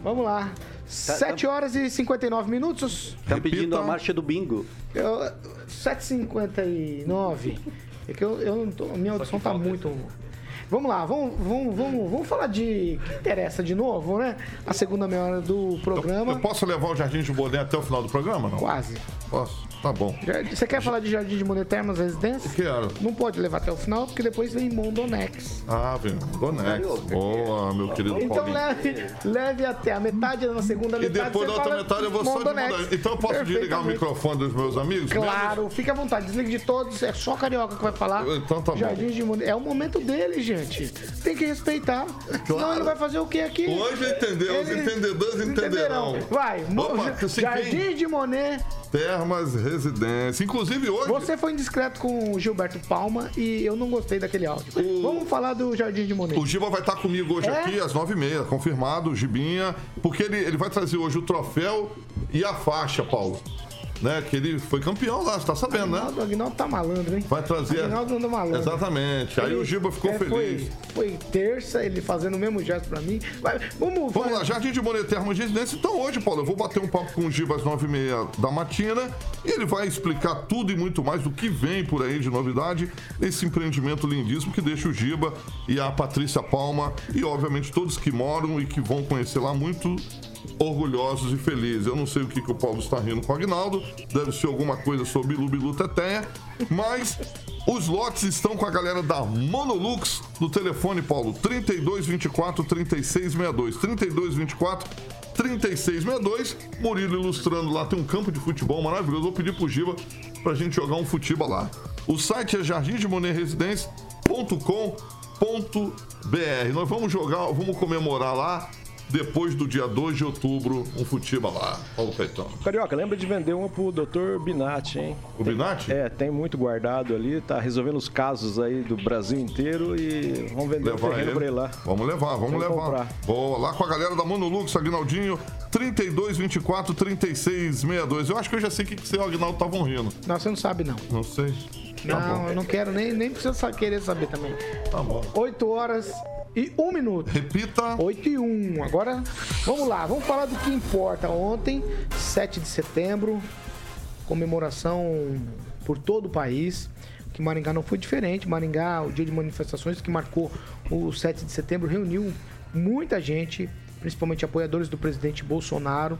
Vamos lá. sete horas e cinquenta e nove minutos. Tá pedindo a marcha do bingo. sete e cinquenta e nove. É que eu, eu não tô, minha audição tá muito... Vamos lá, vamos, vamos, vamos, vamos falar de... que interessa de novo, né? A segunda meia hora do programa. Eu, eu posso levar o Jardim de Boné até o final do programa, não? Quase. Posso? Tá bom. Você quer falar de Jardim de Boné Termas Residência? Quero. Não pode levar até o final, porque depois vem Mondonex. Ah, vem Mondonex. Boa, meu querido Paulinho. Então leve, leve até a metade da segunda metade. E depois da outra metade eu vou só de Mondonex. Então eu posso desligar o microfone dos meus amigos? Claro, fica à vontade. Desligue de todos, é só Carioca que vai falar. Então tá bom. Jardim de Boné. É o momento dele, gente. Tem que respeitar. Claro. Senão ele vai fazer o que aqui? Hoje entendeu. Os entendedores entenderão. Vai. Opa, Jardim de Boné Termas Residência. Inclusive hoje... Você foi indiscreto com o Gilberto Palma e eu não gostei daquele áudio. O... Vamos falar do Jardim de Monet. O Giba vai estar comigo hoje é? aqui às nove e meia, confirmado, o Gibinha, porque ele, ele vai trazer hoje o troféu e a faixa, Paulo. Né, que ele foi campeão lá, você tá sabendo, Aguinaldo, né? O Aguinaldo tá malandro, hein? Vai trazer... Aguinaldo anda malandro. Exatamente. Aí ele, o Giba ficou é, feliz. Foi, foi terça, ele fazendo o mesmo gesto pra mim. Vai, vamos... Vamos vai. lá, Jardim de Monet Termas Residência. Então hoje, Paulo, eu vou bater um papo com o Giba às nove e meia da matina. E ele vai explicar tudo e muito mais do que vem por aí de novidade. Esse empreendimento lindíssimo que deixa o Giba e a Patrícia Palma e, obviamente, todos que moram e que vão conhecer lá muito... orgulhosos e felizes. Eu não sei o que, que o Paulo está rindo com o Aguinaldo, deve ser alguma coisa sobre Bilu Bilu Teteia, mas os lotes estão com a galera da Monolux no telefone, Paulo, trinta e dois, vinte e quatro, trinta e seis, sessenta e dois, trinta e dois, vinte e quatro, trinta e seis, sessenta e dois, Murilo ilustrando lá, tem um campo de futebol maravilhoso, vou pedir pro Giba pra gente jogar um futebol lá. O site é jardim de monet residência ponto com ponto b r. Nós vamos jogar, vamos comemorar lá depois do dia dois de outubro, um futiba lá. Olha o Caetano. Carioca, lembra de vender uma pro doutor Binatti, hein? O tem, Binatti? É, tem muito guardado ali, tá resolvendo os casos aí do Brasil inteiro e vamos vender o terreno ele. pra ele lá. Vamos levar, vamos tem levar. Comprar. Boa, lá com a galera da Monolux, Aguinaldinho, trinta e dois, vinte e quatro, trinta e seis, sessenta e dois. Eu acho que eu já sei o que, que você e o Aguinaldo estavam rindo. Não, você não sabe não. Não sei. Tá não, bom. eu não quero, nem, nem precisa querer saber também. Tá bom. oito horas e um minuto. Repita. oito e um. Agora, vamos lá. Vamos falar do que importa. Ontem, sete de setembro, comemoração por todo o país. Que Maringá não foi diferente. Maringá, o dia de manifestações que marcou o sete de setembro, reuniu muita gente, principalmente apoiadores do presidente Bolsonaro.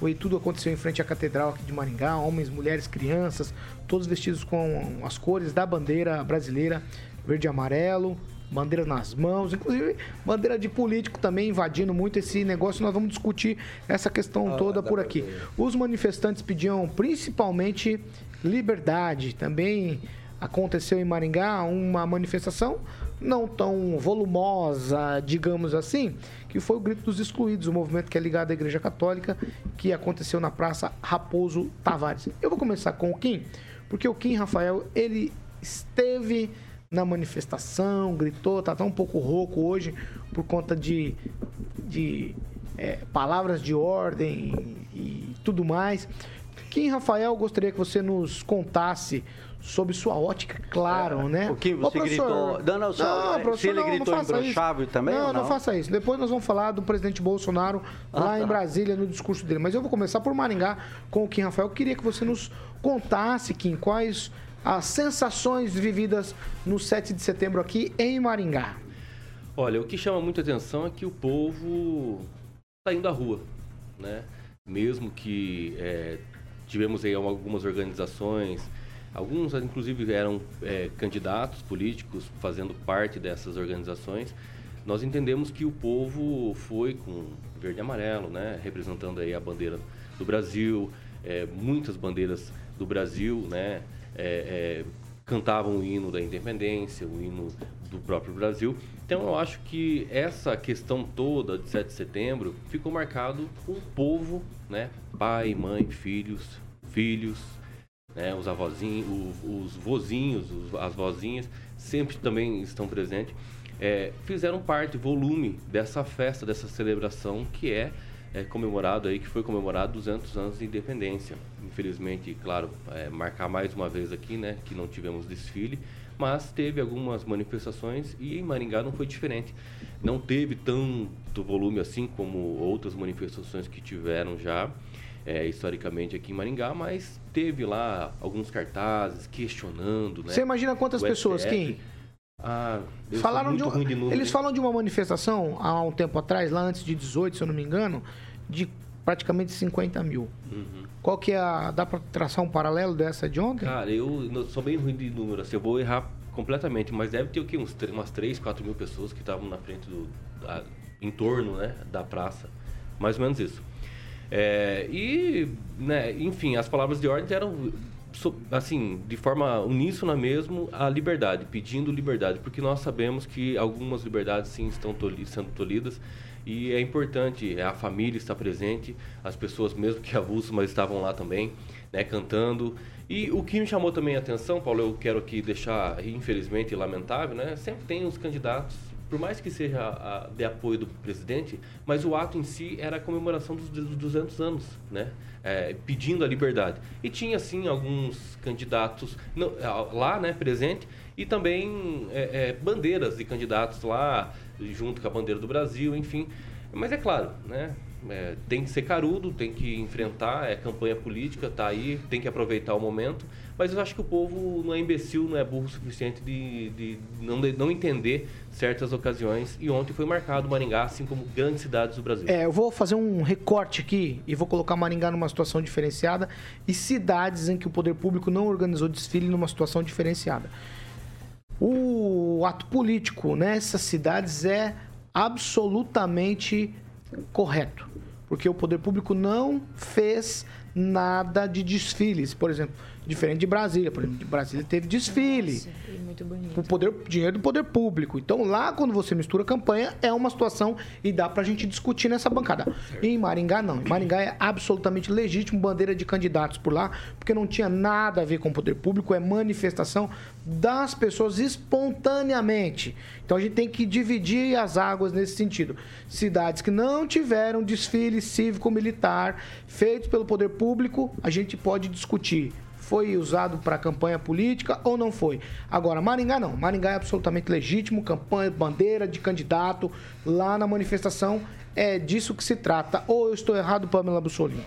Foi, tudo aconteceu em frente à catedral aqui de Maringá. Homens, mulheres, crianças, todos vestidos com as cores da bandeira brasileira, verde e amarelo. Bandeira nas mãos, inclusive bandeira de político também invadindo muito esse negócio. Nós vamos discutir essa questão ah, toda por aqui. Ver. Os manifestantes pediam principalmente liberdade. Também aconteceu em Maringá uma manifestação não tão volumosa, digamos assim, que foi o Grito dos Excluídos, o movimento que é ligado à Igreja Católica, que aconteceu na Praça Raposo Tavares. Eu vou começar com o Kim, porque o Kim Rafael, ele esteve... na manifestação, gritou, tá tão um pouco rouco hoje por conta de, de é, palavras de ordem e tudo mais. Kim Rafael, gostaria que você nos contasse sobre sua ótica, claro, é, né? O que você Ô, gritou? Não, não, só, não, se ele não, gritou embroxável também? Não, não, não faça isso. Depois nós vamos falar do presidente Bolsonaro ah, lá tá. em Brasília, no discurso dele. Mas eu vou começar por Maringá com o Kim Rafael. Eu queria que você nos contasse, Kim, quais as sensações vividas no sete de setembro aqui em Maringá. Olha, o que chama muita atenção é que o povo está indo à rua, né? Mesmo que é, tivemos aí algumas organizações... Alguns, inclusive, eram é, candidatos políticos fazendo parte dessas organizações. Nós entendemos que o povo foi com verde e amarelo, né? Representando aí a bandeira do Brasil, é, muitas bandeiras do Brasil, né? É, é, cantavam o hino da independência, o hino do próprio Brasil. Então, eu acho que essa questão toda de sete de setembro ficou marcado o povo, né? Pai, mãe, filhos, filhos... Né, os avózinhos, os, os vozinhos, os, as vozinhas, sempre também estão presentes, é, fizeram parte, volume dessa festa, dessa celebração que é, é comemorado aí, que foi comemorado duzentos anos de independência. Infelizmente, claro, é, marcar mais uma vez aqui, né, que não tivemos desfile, mas teve algumas manifestações e em Maringá não foi diferente. Não teve tanto volume assim como outras manifestações que tiveram já, É, historicamente aqui em Maringá, mas teve lá alguns cartazes questionando, né? Você imagina quantas pessoas, Kim? Ah, falaram de um, de novo, eles hein? falam de uma manifestação há um tempo atrás, lá antes de dezoito, se eu não me engano, de praticamente cinquenta mil. Uhum. Qual que é a... Dá para traçar um paralelo dessa de ontem? Cara, eu sou bem ruim de número, assim, eu vou errar completamente, mas deve ter o quê? Uns, umas três, quatro mil pessoas que estavam na frente do... Da, em torno, né, da praça. Mais ou menos isso. É, e, né, enfim, as palavras de ordem eram, assim, de forma uníssona mesmo, a liberdade, pedindo liberdade, porque nós sabemos que algumas liberdades, sim, estão toli- sendo tolhidas, e é importante, a família está presente, as pessoas, mesmo que avulsas, mas estavam lá também, né, cantando. E o que me chamou também a atenção, Paulo, eu quero aqui deixar, infelizmente, lamentável, né, sempre tem os candidatos, por mais que seja a, de apoio do presidente, mas o ato em si era a comemoração dos, dos duzentos anos, né? É, pedindo a liberdade. E tinha, sim, alguns candidatos no, lá, né, presente, e também é, é, bandeiras de candidatos lá, junto com a bandeira do Brasil, enfim. Mas é claro, né? É, tem que ser carudo, tem que enfrentar, é campanha política, tá aí, tem que aproveitar o momento. Mas eu acho que o povo não é imbecil, não é burro o suficiente de, de, não, de não entender certas ocasiões. E ontem foi marcado Maringá, assim como grandes cidades do Brasil. É, eu vou fazer um recorte aqui e vou colocar Maringá numa situação diferenciada e cidades em que o poder público não organizou desfile numa situação diferenciada. O ato político nessas cidades é absolutamente correto, porque o poder público não fez nada de desfiles, por exemplo, diferente de Brasília. Por exemplo, de Brasília teve desfile. Nossa, é muito bonito. O poder, dinheiro do poder público. Então, lá, quando você mistura campanha, é uma situação e dá pra gente discutir nessa bancada. E em Maringá, não. Em Maringá é absolutamente legítimo, bandeira de candidatos por lá, porque não tinha nada a ver com o poder público, é manifestação das pessoas espontaneamente. Então, a gente tem que dividir as águas nesse sentido. Cidades que não tiveram desfile cívico-militar feito pelo poder público, público, a gente pode discutir. Foi usado para campanha política ou não foi? Agora, Maringá não. Maringá é absolutamente legítimo, campanha, bandeira de candidato, lá na manifestação, é disso que se trata. Ou eu estou errado, Pamela Mussolin?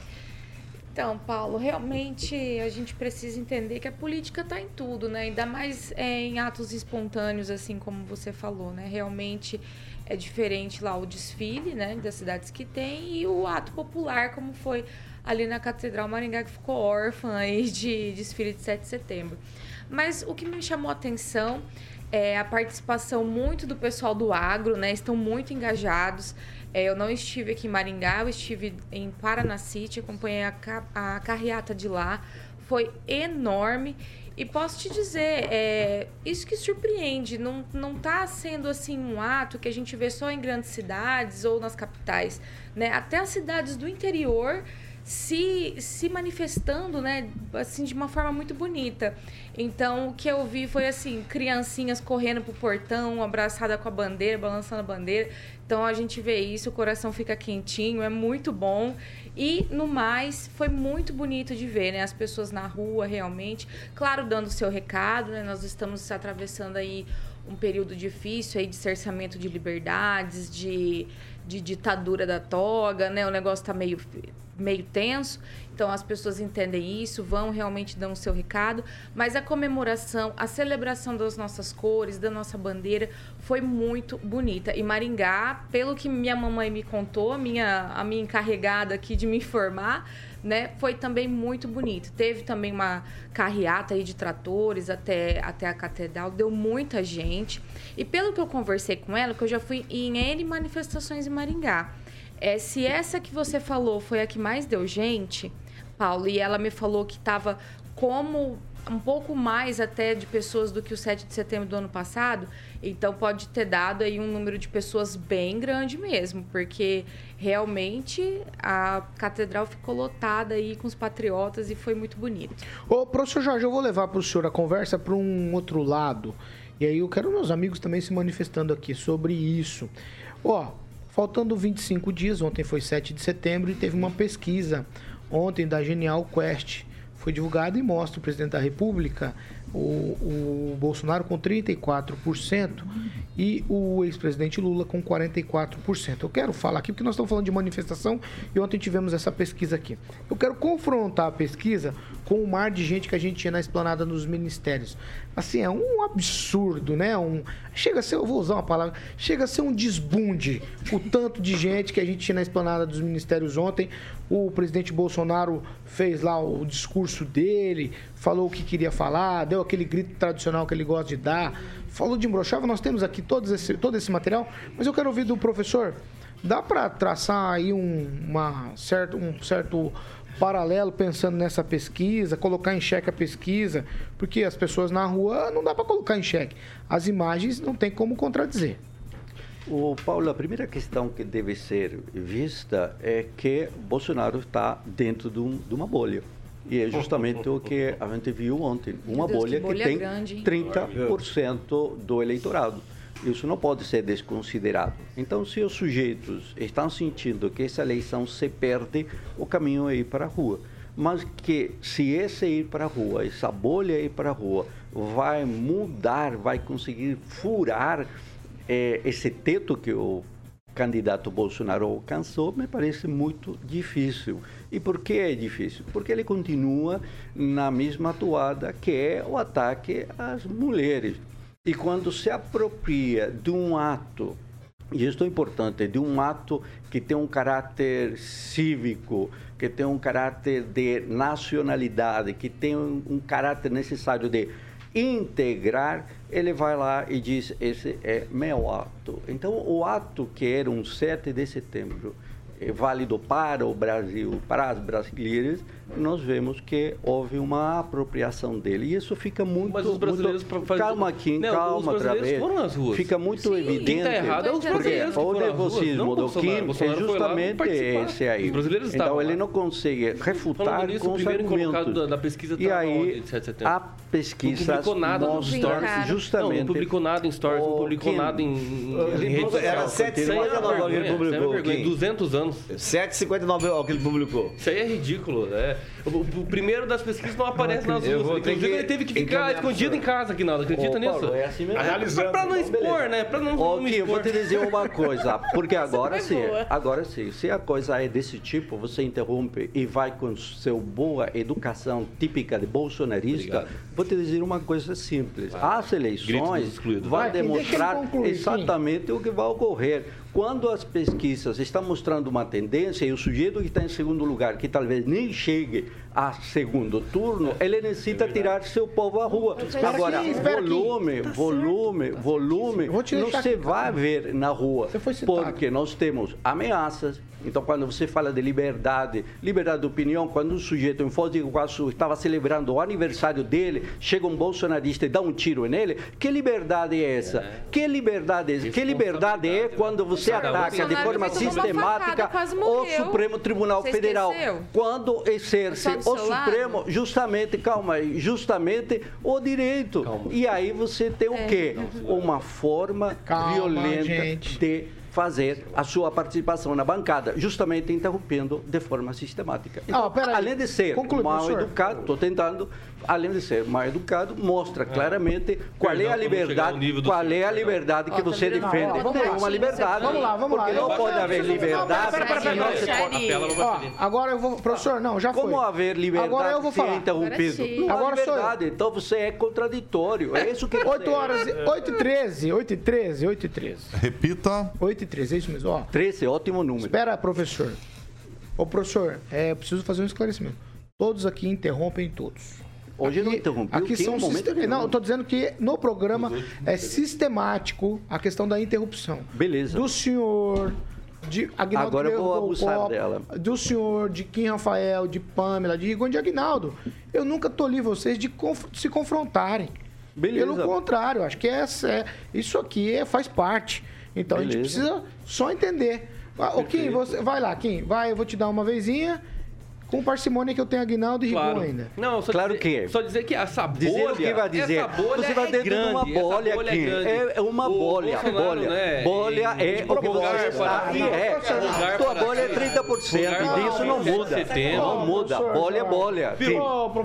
Então, Paulo, realmente a gente precisa entender que a política está em tudo, né? Ainda mais é, em atos espontâneos, assim como você falou, né? Realmente é diferente lá o desfile, né, das cidades que tem, e o ato popular, como foi ali na Catedral Maringá, que ficou órfã aí de desfile de sete de setembro. Mas o que me chamou a atenção é a participação muito do pessoal do agro, né? Estão muito engajados. É, eu não estive aqui em Maringá, eu estive em Paranacity, acompanhei a, a carreata de lá. Foi enorme. E posso te dizer, é, isso que surpreende, não, não tá sendo assim um ato que a gente vê só em grandes cidades ou nas capitais, né? Até as cidades do interior se, se manifestando, né, assim, de uma forma muito bonita. Então, o que eu vi foi, assim, criancinhas correndo pro portão, abraçada com a bandeira, balançando a bandeira. Então, a gente vê isso, o coração fica quentinho, é muito bom. E, no mais, foi muito bonito de ver, né? As pessoas na rua, realmente, claro, dando o seu recado, né? Nós estamos atravessando aí um período difícil aí de cerceamento de liberdades, de, de ditadura da toga, né? O negócio tá meio, meio tenso, então as pessoas entendem isso, vão realmente dar o seu recado, mas a comemoração, a celebração das nossas cores, da nossa bandeira, foi muito bonita. E Maringá, pelo que minha mamãe me contou, minha, a minha encarregada aqui de me informar, né, foi também muito bonito. Teve também uma carreata aí de tratores até, até a catedral, deu muita gente. E pelo que eu conversei com ela, que eu já fui em N manifestações em Maringá, é, se essa que você falou foi a que mais deu gente, Paulo, e ela me falou que estava como um pouco mais até de pessoas do que o sete de setembro do ano passado, então pode ter dado aí um número de pessoas bem grande mesmo, porque realmente a catedral ficou lotada aí com os patriotas e foi muito bonito. Ô, professor Jorge, eu vou levar para o senhor a conversa para um outro lado, e aí eu quero meus amigos também se manifestando aqui sobre isso. Ó, faltando vinte e cinco dias, ontem foi sete de setembro, e teve uma pesquisa ontem da Genial Quest, foi divulgado e mostra o presidente da República, o, o Bolsonaro, com trinta e quatro por cento e o ex-presidente Lula com quarenta e quatro por cento. Eu quero falar aqui, porque nós estamos falando de manifestação e ontem tivemos essa pesquisa aqui. Eu quero confrontar a pesquisa com o mar de gente que a gente tinha na Esplanada dos Ministérios. Assim, é um absurdo, né? Um, chega a ser, eu vou usar uma palavra, chega a ser um desbunde o tanto de gente que a gente tinha na Esplanada dos Ministérios ontem. O presidente Bolsonaro fez lá o discurso dele, falou o que queria falar, deu aquele grito tradicional que ele gosta de dar, falou de embroxável. Nós temos aqui todo esse, todo esse material, mas eu quero ouvir do professor, dá para traçar aí um, uma certo, um certo paralelo pensando nessa pesquisa, colocar em xeque a pesquisa, porque as pessoas na rua não dá para colocar em xeque, as imagens não tem como contradizer. O Paulo, a primeira questão que deve ser vista é que Bolsonaro está dentro de, um, de uma bolha. E é justamente o que a gente viu ontem, uma Deus, bolha que, bolha que tem grande. trinta por cento do eleitorado. Isso não pode ser desconsiderado. Então, se os sujeitos estão sentindo que essa eleição se perde, o caminho é ir para a rua. Mas que se esse ir para a rua, essa bolha ir para a rua, vai mudar, vai conseguir furar eh, esse teto que o candidato Bolsonaro alcançou, me parece muito difícil. E por que é difícil? Porque ele continua na mesma toada, que é o ataque às mulheres. E quando se apropria de um ato, e isso é importante, de um ato que tem um caráter cívico, que tem um caráter de nacionalidade, que tem um caráter necessário de integrar, ele vai lá e diz, esse é meu ato. Então, o ato que era um sete de setembro, é válido para o Brasil, para as brasileiras, nós vemos que houve uma apropriação dele. E isso fica muito... Mas os brasileiros... Muito... Faz... Calma aqui, não, calma, outra vez. Foram nas ruas. Fica muito Sim, evidente. Quem está errado é os brasileiros que foram nas ruas. O nervosismo do Kim é justamente esse aí. Os brasileiros então, estavam ele lá. Não consegue refutar nisso, com os argumentos. Da, da pesquisa e aí, a pesquisa mostra justamente... Não, não publicou nada em stories, não publicou nada em redes sociais. Era setecentos e cinquenta e nove que ele publicou. duzentos anos. sete e cinquenta e nove que ele publicou. Isso aí é ridículo, né? O primeiro das pesquisas não aparece nas ruas. Inclusive, ele teve que ficar escondido em casa, Guinaldo. Acredita nisso? Paulo, é assim mesmo. Analisando. Pra não expor, né? Pra não expor. Ok, eu vou te dizer uma coisa. Porque agora sim, agora sim, se a coisa é desse tipo, você interrompe e vai com seu boa educação típica de bolsonarista, Obrigado. Vou te dizer uma coisa simples. Vai. As eleições vão demonstrar exatamente o que vai ocorrer. Quando as pesquisas estão mostrando uma tendência e o sujeito que está em segundo lugar, que talvez nem chegue a segundo turno, ele necessita tirar seu povo à rua. Agora, volume, volume, volume, não se vai ver na rua, porque nós temos ameaças. Então, quando você fala de liberdade, liberdade de opinião, quando um sujeito em Foz do Iguaçu estava celebrando o aniversário dele, chega um bolsonarista e dá um tiro nele, que liberdade é essa? Que liberdade é essa? Que liberdade é quando você ataca de forma sistemática o Supremo Tribunal Federal? Quando exerce o Supremo, justamente, calma aí, justamente o direito. E aí você tem o quê? Uma forma violenta de fazer a sua participação na bancada, justamente interrompendo de forma sistemática. Então, ah, além de ser Conclui, mal professor. educado, estou tentando, além de ser mal educado, mostra claramente é. qual Perdão, é a liberdade, qual é a liberdade que ó, você defende. Ó, Tem uma liberdade. Vamos lá, vamos lá. Porque não pode haver liberdade. Agora eu vou, professor, não, já foi. Como haver liberdade agora eu vou falar. se é interrompido? Não agora há liberdade, sou eu. Então você é contraditório. É isso que você oito horas, oito e treze, oito e treze, oito e treze. Repita. oito e treze, é isso mesmo? Ó, treze, ótimo número. Espera, professor. Ô, professor, é, eu preciso fazer um esclarecimento. Todos aqui interrompem todos. Hoje aqui, não interrompeu. Aqui são sistemáticos. Não, eu tô dizendo que no programa é sistemático a questão da interrupção. Beleza. Do senhor... De Aguinaldo Agora eu vou abusar Copa, dela. Do senhor, de Kim Rafael, de Pamela, de Rigon, de Aguinaldo. Eu nunca tolhi vocês de conf se confrontarem. Beleza. Pelo contrário, acho que essa é, isso aqui é, faz parte. Então, Beleza. a gente precisa só entender. Ô, Kim, você, vai lá, Kim. Vai, eu vou te dar uma vezinha. Com parcimônia que eu tenho Aguinaldo e claro. Rigon ainda. Não, só claro dizer, que só dizer que essa bolha... Dizer o que vai dizer. Essa bolha Você vai é dentro grande, de uma bolha, bolha aqui. É, é uma bolha. O bolha, né, bolha é, é o que você está e é. A tua bolha é trinta por cento e disso não muda. Não muda. Bolha é bolha.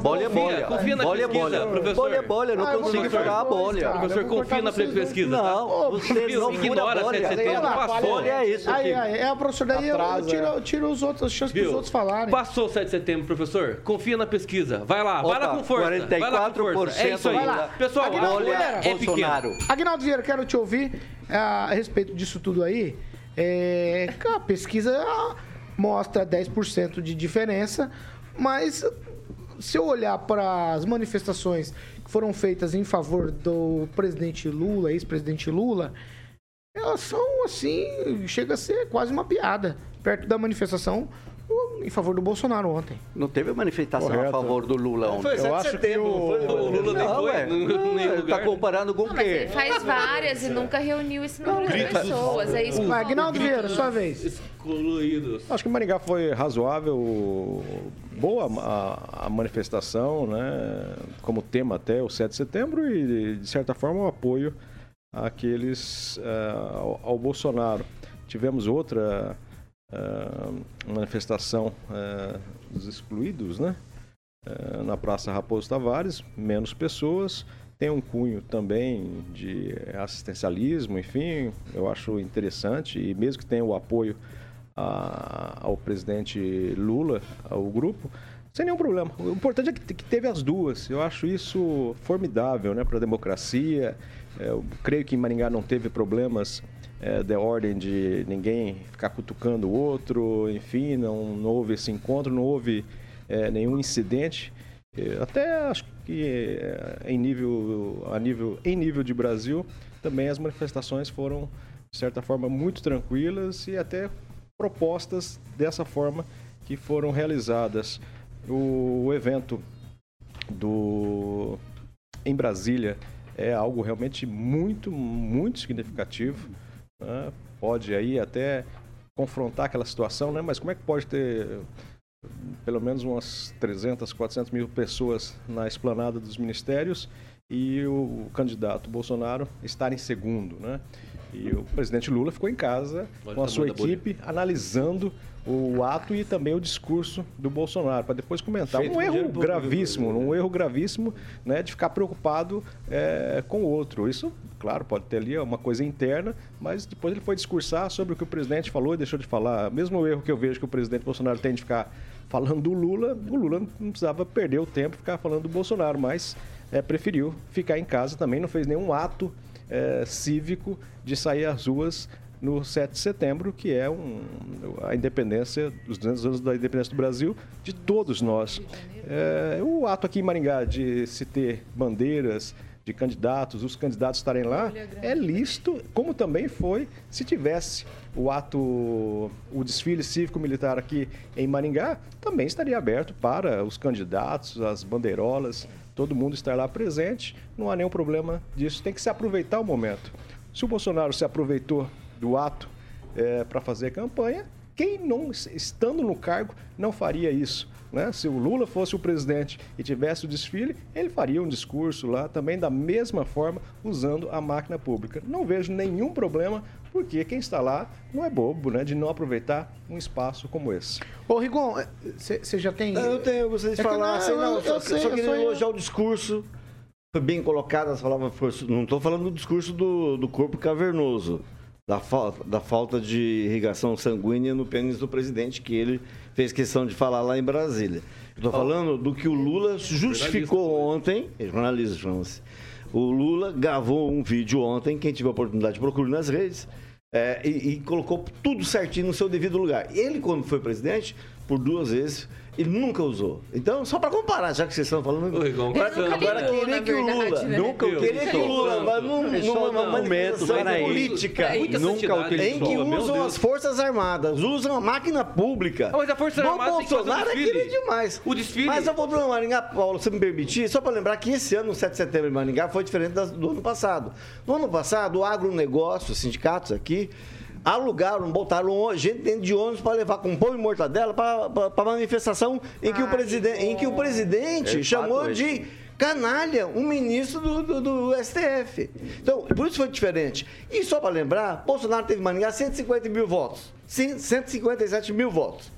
Bolha é bolha. Confia na pesquisa, professor. Bolha é bolha, não consigo furar a bolha. Professor, confia na pesquisa. Não, você não ignora a sete de setembro. Passou. É isso. É a professora daí, eu tiro os outros, as chances que os outros falarem. Passou. sete de setembro, professor, confia na pesquisa. Vai lá, Opa, vai lá com força. quarenta e quatro por cento vai lá com força. É isso aí. Pessoal, olha, é pequeno. Aguinaldo Vieira, quero te ouvir a respeito disso tudo aí. É, a pesquisa mostra dez por cento de diferença, mas se eu olhar para as manifestações que foram feitas em favor do presidente Lula, ex-presidente Lula, elas são assim, chega a ser quase uma piada, perto da manifestação em favor do Bolsonaro ontem. Não teve manifestação Correto. a favor do Lula ontem. Foi eu acho setembro, que o, o Lula nem foi. É. Não, está comparando com o quê? Faz várias e nunca reuniu esse número de pessoas. É isso. Aguinaldo Vieira, sua vez. Excluídos. Acho que o Maringá foi razoável, boa a, a manifestação, né? Como tema até o sete de setembro e, de certa forma, o apoio àqueles, uh, ao, ao Bolsonaro. Tivemos outra... Uh, manifestação uh, dos excluídos, né? Uh, na Praça Raposo Tavares, menos pessoas, tem um cunho também de assistencialismo, enfim, eu acho interessante, e mesmo que tenha o apoio a, ao presidente Lula, ao grupo, sem nenhum problema. O importante é que, que teve as duas, eu acho isso formidável, né? Para a democracia, eu creio que em Maringá não teve problemas de ordem de ninguém ficar cutucando o outro, enfim, não, não houve esse encontro, não houve é, nenhum incidente. Até acho que é, em, nível, a nível, em nível de Brasil, também as manifestações foram, de certa forma, muito tranquilas e até propostas dessa forma que foram realizadas. O, o evento do, em Brasília é algo realmente muito, muito significativo. Pode aí até confrontar aquela situação, né? Mas como é que pode ter pelo menos umas trezentas, quatrocentas mil pessoas na Esplanada dos Ministérios e o candidato Bolsonaro estar em segundo, né? E o presidente Lula ficou em casa com a sua equipe analisando o ato e também o discurso do Bolsonaro, para depois comentar. Um erro gravíssimo, um erro gravíssimo, né, de ficar preocupado é, com o outro. Isso, claro, pode ter ali uma coisa interna, mas depois ele foi discursar sobre o que o presidente falou e deixou de falar. Mesmo o erro que eu vejo que o presidente Bolsonaro tem de ficar falando do Lula, o Lula não precisava perder o tempo e ficar falando do Bolsonaro, mas é, preferiu ficar em casa também, não fez nenhum ato é, cívico de sair às ruas no sete de setembro, que é um, a independência, os duzentos anos da independência do Brasil, de todos nós. É, o ato aqui em Maringá de se ter bandeiras de candidatos, os candidatos estarem lá, é lícito, como também foi se tivesse o ato, o desfile cívico-militar aqui em Maringá, também estaria aberto para os candidatos, as bandeirolas, todo mundo estar lá presente, não há nenhum problema disso, tem que se aproveitar o momento. Se o Bolsonaro se aproveitou do ato é, para fazer campanha, quem não, estando no cargo, não faria isso, né? Se o Lula fosse o presidente e tivesse o desfile, ele faria um discurso lá também da mesma forma, usando a máquina pública. Não vejo nenhum problema, porque quem está lá não é bobo, né, de não aproveitar um espaço como esse. Ô, Rigon, você já tem... Eu tenho, vocês é falaram, que não, não, eu, só, eu só, sei, só queria elogiar o discurso. Foi bem colocado, as palavras foram... Não estou falando do discurso do, do corpo cavernoso, da falta, da falta de irrigação sanguínea no pênis do presidente, que ele fez questão de falar lá em Brasília. Estou falando do que o Lula justificou ontem, jornalista, chama-se. O Lula gravou um vídeo ontem, quem tiver oportunidade procure nas redes, é, e, e colocou tudo certinho no seu devido lugar. Ele, quando foi presidente, por duas vezes... Ele nunca usou. Então, só para comparar, já que vocês estão falando... Oi, Rigon, agora querer que o Lula... Nunca querer que o Lula... Mas numa manifestação política... Nunca utilizou. Em que usam as Forças Armadas, usam a máquina pública. Mas a Força Armada tem que fazer o desfile. O Bolsonaro é demais. O desfile... Mas eu vou para Maringá, Paulo, se me permitir, só para lembrar que esse ano, sete de setembro em Maringá, foi diferente do ano passado. No ano passado, o agronegócio, os sindicatos aqui... alugaram, botaram gente dentro de ônibus para levar com pão e mortadela para a manifestação em que, ah, o presidente, que em que o presidente é chamou fato, de é. canalha um ministro do, do, do S T F. Então, por isso foi diferente. E só para lembrar, Bolsonaro teve em Maringá cento e cinquenta mil votos. Sim, cento e cinquenta e sete mil votos.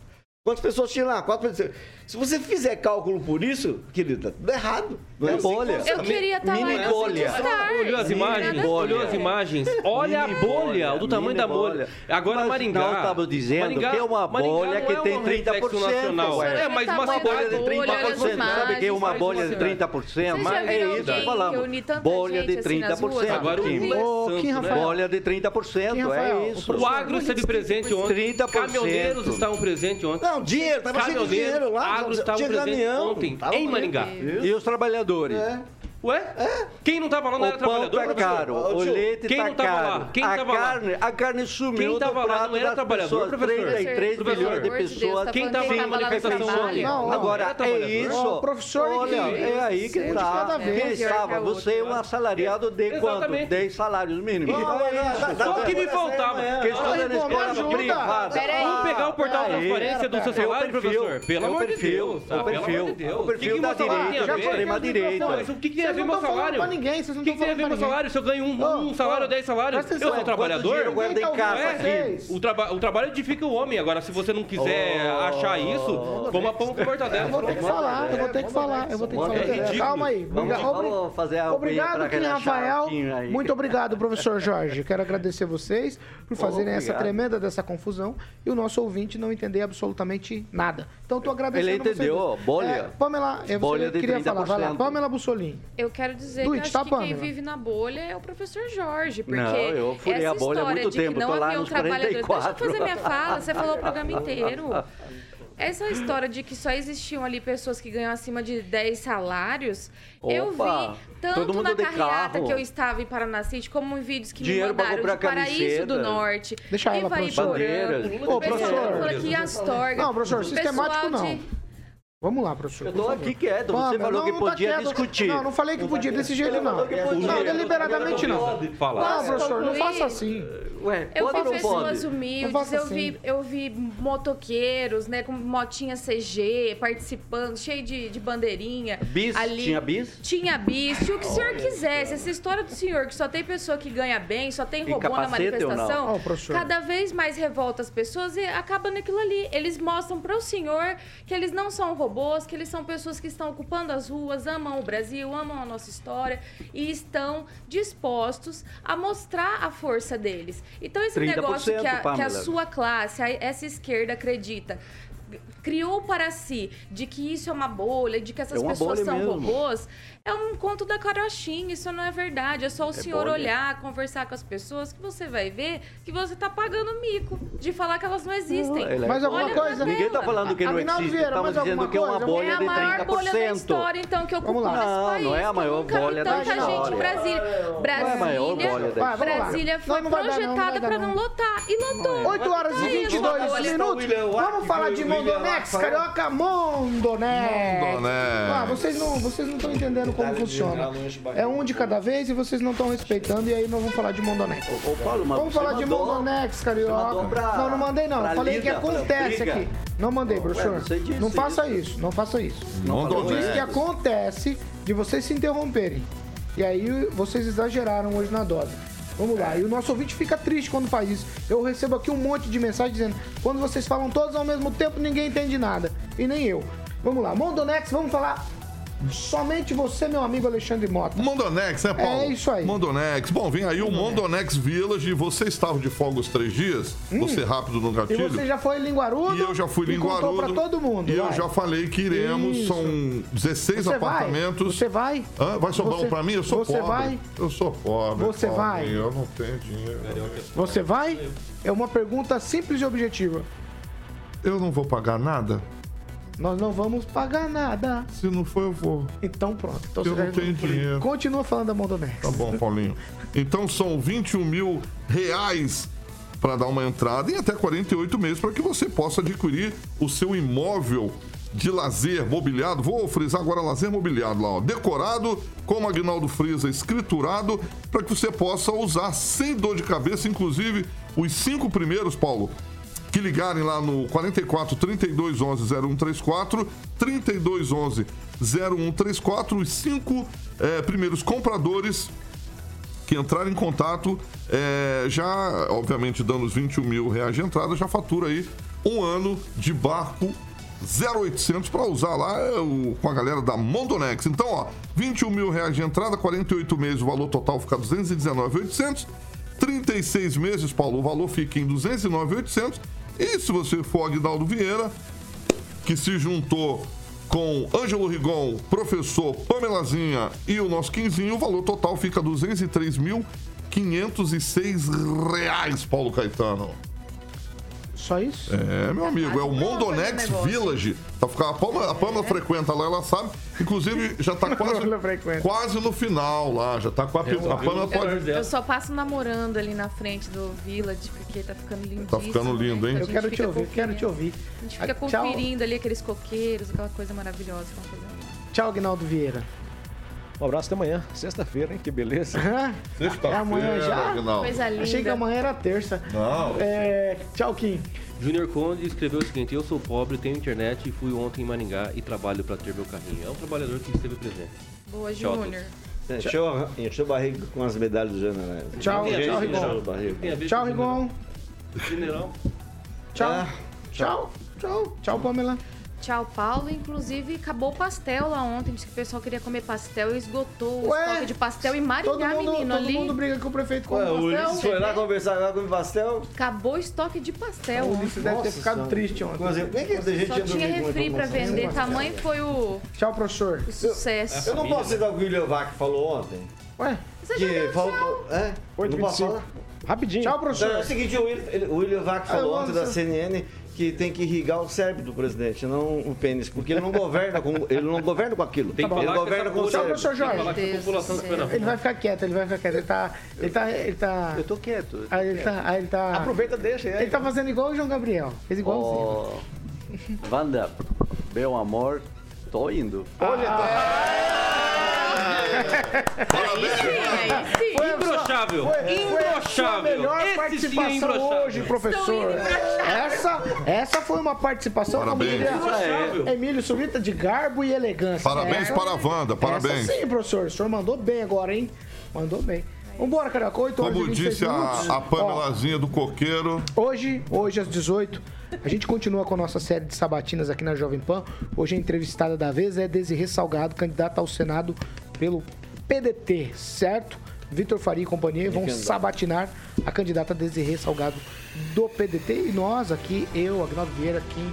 Quantas pessoas tinham lá? Quatro pessoas. Se você fizer cálculo por isso, querida, tudo errado. Não é bolha. Eu queria estar lá. Mini bolha. Olhou as imagens? Olhou as imagens? Olha a bolha, do tamanho da bolha. Agora Maringá. Não, eu estava dizendo que é uma bolha que tem trinta por cento. É, mas uma bolha de trinta por cento. Sabe que é uma bolha de trinta por cento? Mas é isso que falamos. Bolha de trinta por cento. Agora o Lula é bolha de trinta por cento. É isso. O agro esteve presente ontem. Caminhoneiros estavam presentes ontem. Não, dinheiro, estava cheio de dinheiro lá. Agro estava presente ontem, em Maringá. E os trabalhadores? É. Ué? É. Quem não estava lá não era trabalhador? O pão tá caro, o leite tá caro, a carne, a carne sumiu. Quem estava lá não era trabalhador, professor? trinta e três milhões de pessoas. Quem estava na manifestação ontem? Agora, é isso. Olha, é aí que está. Quem estava? Você é um assalariado de quanto? dez salários mínimos. Só o que me faltava. Quem estuda na escola privada. Vamos pegar o portal de transparência do seu salário, professor? Pelo amor de Deus. O perfil. O perfil da direita, da extrema direita. Mas o que é? Vocês não estão falando pra ninguém, vocês não estão falando pra ninguém. O que tem a ver meu salário? Se eu ganho um, oh, um salário ou oh, dez salários, eu sou um trabalhador? Eu guardo em casa, é, o, traba o trabalho edifica o homem. Agora, se você não quiser oh, achar isso, toma pão com mortadela. Eu vou ter que falar, eu vou ter que falar. Eu vou ter que falar. É, é, calma aí. Vamos, vamos fazer a obrigado, Kim Rafael. Muito obrigado, professor Jorge. Quero agradecer vocês por fazerem oh, essa tremenda dessa confusão e o nosso ouvinte não entender absolutamente nada. Então, estou agradecendo ele entendeu, ó, bolha. É, Pamela, eu bolha queria falar, vai lá. Pamela Mussolin. Eu quero dizer Duit, que, tá, que quem Pamela. vive na bolha é o professor Jorge, porque não, eu fui essa a bolha história há muito de tempo, que não havia um trabalhador... Deixa eu fazer minha fala, você falou o programa inteiro. Essa história de que só existiam ali pessoas que ganham acima de dez salários, opa, eu vi tanto na carreata que eu estava em Paranacity, como em vídeos que dinheiro me mandaram de Paraíso do Norte, Ivaiporã, o pessoal aqui Astorga. Não, professor, sistemático não. De... Vamos lá, professor. Eu estou aqui quieto. Você falou que podia discutir. Não, não falei que podia desse jeito, não. Não, deliberadamente não. Não, professor, não faça assim. Ué, eu vi pessoas humildes, eu vi, eu vi motoqueiros, né, com motinha C G, participando, cheio de, de bandeirinha. Bis? Ali. Tinha bis? Tinha bis. Tinha o que o senhor quisesse. Essa história do senhor, que só tem pessoa que ganha bem, só tem robô na manifestação, cada vez mais revolta as pessoas e acaba naquilo ali. Eles mostram para o senhor que eles não são robôs, que eles são pessoas que estão ocupando as ruas, amam o Brasil, amam a nossa história e estão dispostos a mostrar a força deles. Então, esse negócio que a, que a sua classe, a, essa esquerda acredita, criou para si de que isso é uma bolha, de que essas é pessoas são mesmo. robôs, é um conto da carochinha, isso não é verdade. É só o é senhor bolha. olhar, conversar com as pessoas, que você vai ver que você tá pagando mico de falar que elas não existem. Não, mas alguma Olha coisa... Ninguém tá falando que não existe, estamos dizendo que é uma bolha é de trinta por cento. É a maior bolha da história, então, que ocupa nesse país. Não, não é a maior bolha da história. Gente em Brasília. Brasília, não é a maior bolha da história. Brasília foi não, não projetada para não, não lotar, e lotou. oito horas e vinte e dois minutos. Vamos falar de Mondonex, carioca, Mondonex. Ah, vocês não vocês não estão entendendo como funciona. É um de cada vez e vocês não estão respeitando, e aí não vamos falar de Mondonex. Vamos falar de Mondonex, carioca. Não, não mandei não, falei que acontece aqui. Não mandei, brochura. Não faça isso, não faça isso. Eu disse que acontece de vocês se interromperem. E aí vocês exageraram hoje na dose. Vamos lá, e o nosso ouvinte fica triste quando faz isso. Eu recebo aqui um monte de mensagem dizendo: quando vocês falam todos ao mesmo tempo, ninguém entende nada. E nem eu. Vamos lá, Mondonex, vamos falar... Somente você, meu amigo Alexandre Mota. Mondonex, é, Paulo? É isso aí. Mondonex. Bom, vem aí Mondonex. o Mondonex Village. Você estava de folga os três dias. Hum. Você rápido no gatilho. E você já foi linguarudo. E eu já fui linguarudo. Contou pra todo mundo. E vai. eu já falei que iremos. Isso. São dezesseis você apartamentos. Vai? Você vai? Hã? Vai sobrar você... um pra mim? Eu sou você pobre. Você vai? Eu sou pobre. Você pobre. vai? Eu não tenho dinheiro. Você vai? É uma pergunta simples e objetiva. Eu não vou pagar nada? Nós não vamos pagar nada. Se não for, eu vou. Então pronto. Então, eu não tenho dinheiro. Continua falando da Mondonex. Tá bom, Paulinho. Então são vinte e um mil reais para dar uma entrada e até quarenta e oito meses para que você possa adquirir o seu imóvel de lazer mobiliado. Vou frisar agora lazer mobiliado lá, ó. Decorado, como Aguinaldo frisa, escriturado, para que você possa usar sem dor de cabeça. Inclusive, os cinco primeiros, Paulo, que ligarem lá no quarenta e quatro, trinta e dois, onze, zero um três quatro, trinta e dois, onze, zero um três quatro, os cinco é, primeiros compradores que entrarem em contato, é, já, obviamente, dando os vinte e um mil reais de entrada, já fatura aí um ano de barco zero oitocentos para usar lá o, com a galera da Mondonex. Então, ó, vinte e um mil reais de entrada, quarenta e oito meses, o valor total fica duzentos e dezenove mil e oitocentos, trinta e seis meses, Paulo, o valor fica em duzentos e nove mil e oitocentos. E se você for Aguinaldo Vieira, que se juntou com Ângelo Rigon, professor Pamelazinha e o nosso Quinzinho, o valor total fica duzentos e três mil quinhentos e seis reais, Paulo Caetano. Só isso? É, meu amigo, é o Mondonex Village. Tá, a Pamela, a Pamela é. frequenta lá, ela sabe. Inclusive, já tá quase, quase no final lá. Já tá com a, a Pamela. Pode... Eu só passo namorando ali na frente do Village, porque tá ficando lindo. Tá ficando lindo, hein? Eu quero te ouvir, quero te ouvir. A gente fica conferindo ali aqueles coqueiros, aquela coisa maravilhosa que estão fazendo lá. Tchau, Aguinaldo Vieira. Um abraço até amanhã, sexta-feira, hein? Que beleza. Sexta-feira. É amanhã já? Não. Coisa linda. Achei que amanhã era terça. Não. É... Tchau, Kim. Júnior Conde escreveu o seguinte: eu sou pobre, tenho internet e fui ontem em Maringá e trabalho para ter meu carrinho. É um trabalhador que esteve presente. Boa, Júnior. Tchau. Encheu o barrigo com as medalhas do general. Tchau, tchau, Rigon. Tchau, Rigon. General. Tchau. Tchau. Tchau. Tchau, Pamela. Tchau, Paulo. Inclusive, acabou o pastel lá ontem. Disse que o pessoal queria comer pastel e esgotou Ué, o estoque de pastel em Maringá, mundo, menino, todo ali. Todo mundo briga com o prefeito com Ué, o pastel. O foi lá conversar lá com o pastel. Acabou o estoque de pastel. O Ulisses deve ter ficado Nossa, triste ontem. Mas, bem que gente Só tinha refri pra vender. Tamanho foi o... Tchau, professor. O sucesso. Eu, eu não posso citar o que o William Vac falou ontem. Ué? Você já deu tchau. É? Não posso falar? Rapidinho. Tchau, professor. Não, é o seguinte, o William, o William Vac falou ah, ontem da C N N... que tem que irrigar o cérebro do presidente, não o pênis, porque ele não governa com, ele não governa com aquilo. Tem que ele governa com o cérebro. Tchau, professor Jorge. Ele vai ficar quieto, ele vai ficar quieto. Ele tá... Ele tá, ele tá eu tô quieto. Eu tô aí, ele quieto. Tá, aí ele tá... Aproveita, deixa. Ele, ele tá fazendo igual o João Gabriel. Fez igualzinho. Oh, Wanda, meu amor, tô indo. Olha, parabéns. Imbrochável. Imbrochável. Melhor Esse participação é hoje, professor. Essa, essa foi uma participação. Parabéns. Emílio, Emílio Surita, de garbo e elegância. Parabéns essa, para a Wanda, parabéns. Sim, professor. O senhor mandou bem agora, hein? Mandou bem. Vambora, Carioca, oito horas e vinte e seis. Como disse minutos. a, a Pamelazinha do Coqueiro. Hoje, hoje às dezoito, a gente continua com a nossa série de sabatinas aqui na Jovem Pan. Hoje a entrevistada da vez é Desirée Salgado, candidata ao Senado pelo P D T, certo? Vitor Faria e companhia vão sabatinar a candidata Desirée Salgado do P D T. E nós aqui, eu, Agnaldo Vieira, Kim,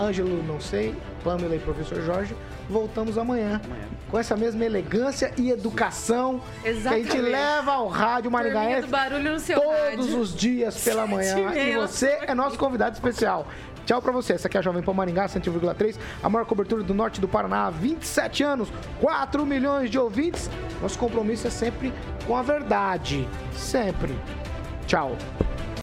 Ângelo, não sei, Pamela e professor Jorge, voltamos amanhã, amanhã. Com essa mesma elegância e educação. Exatamente. Que a gente leva ao rádio Maringaense barulho no seu todos rádio. Os dias pela manhã. E você é nosso convidado especial. Tchau pra você. Essa aqui é a Jovem Pan Maringá, cento e um vírgula três, a maior cobertura do norte do Paraná há vinte e sete anos, quatro milhões de ouvintes. Nosso compromisso é sempre com a verdade. Sempre. Tchau.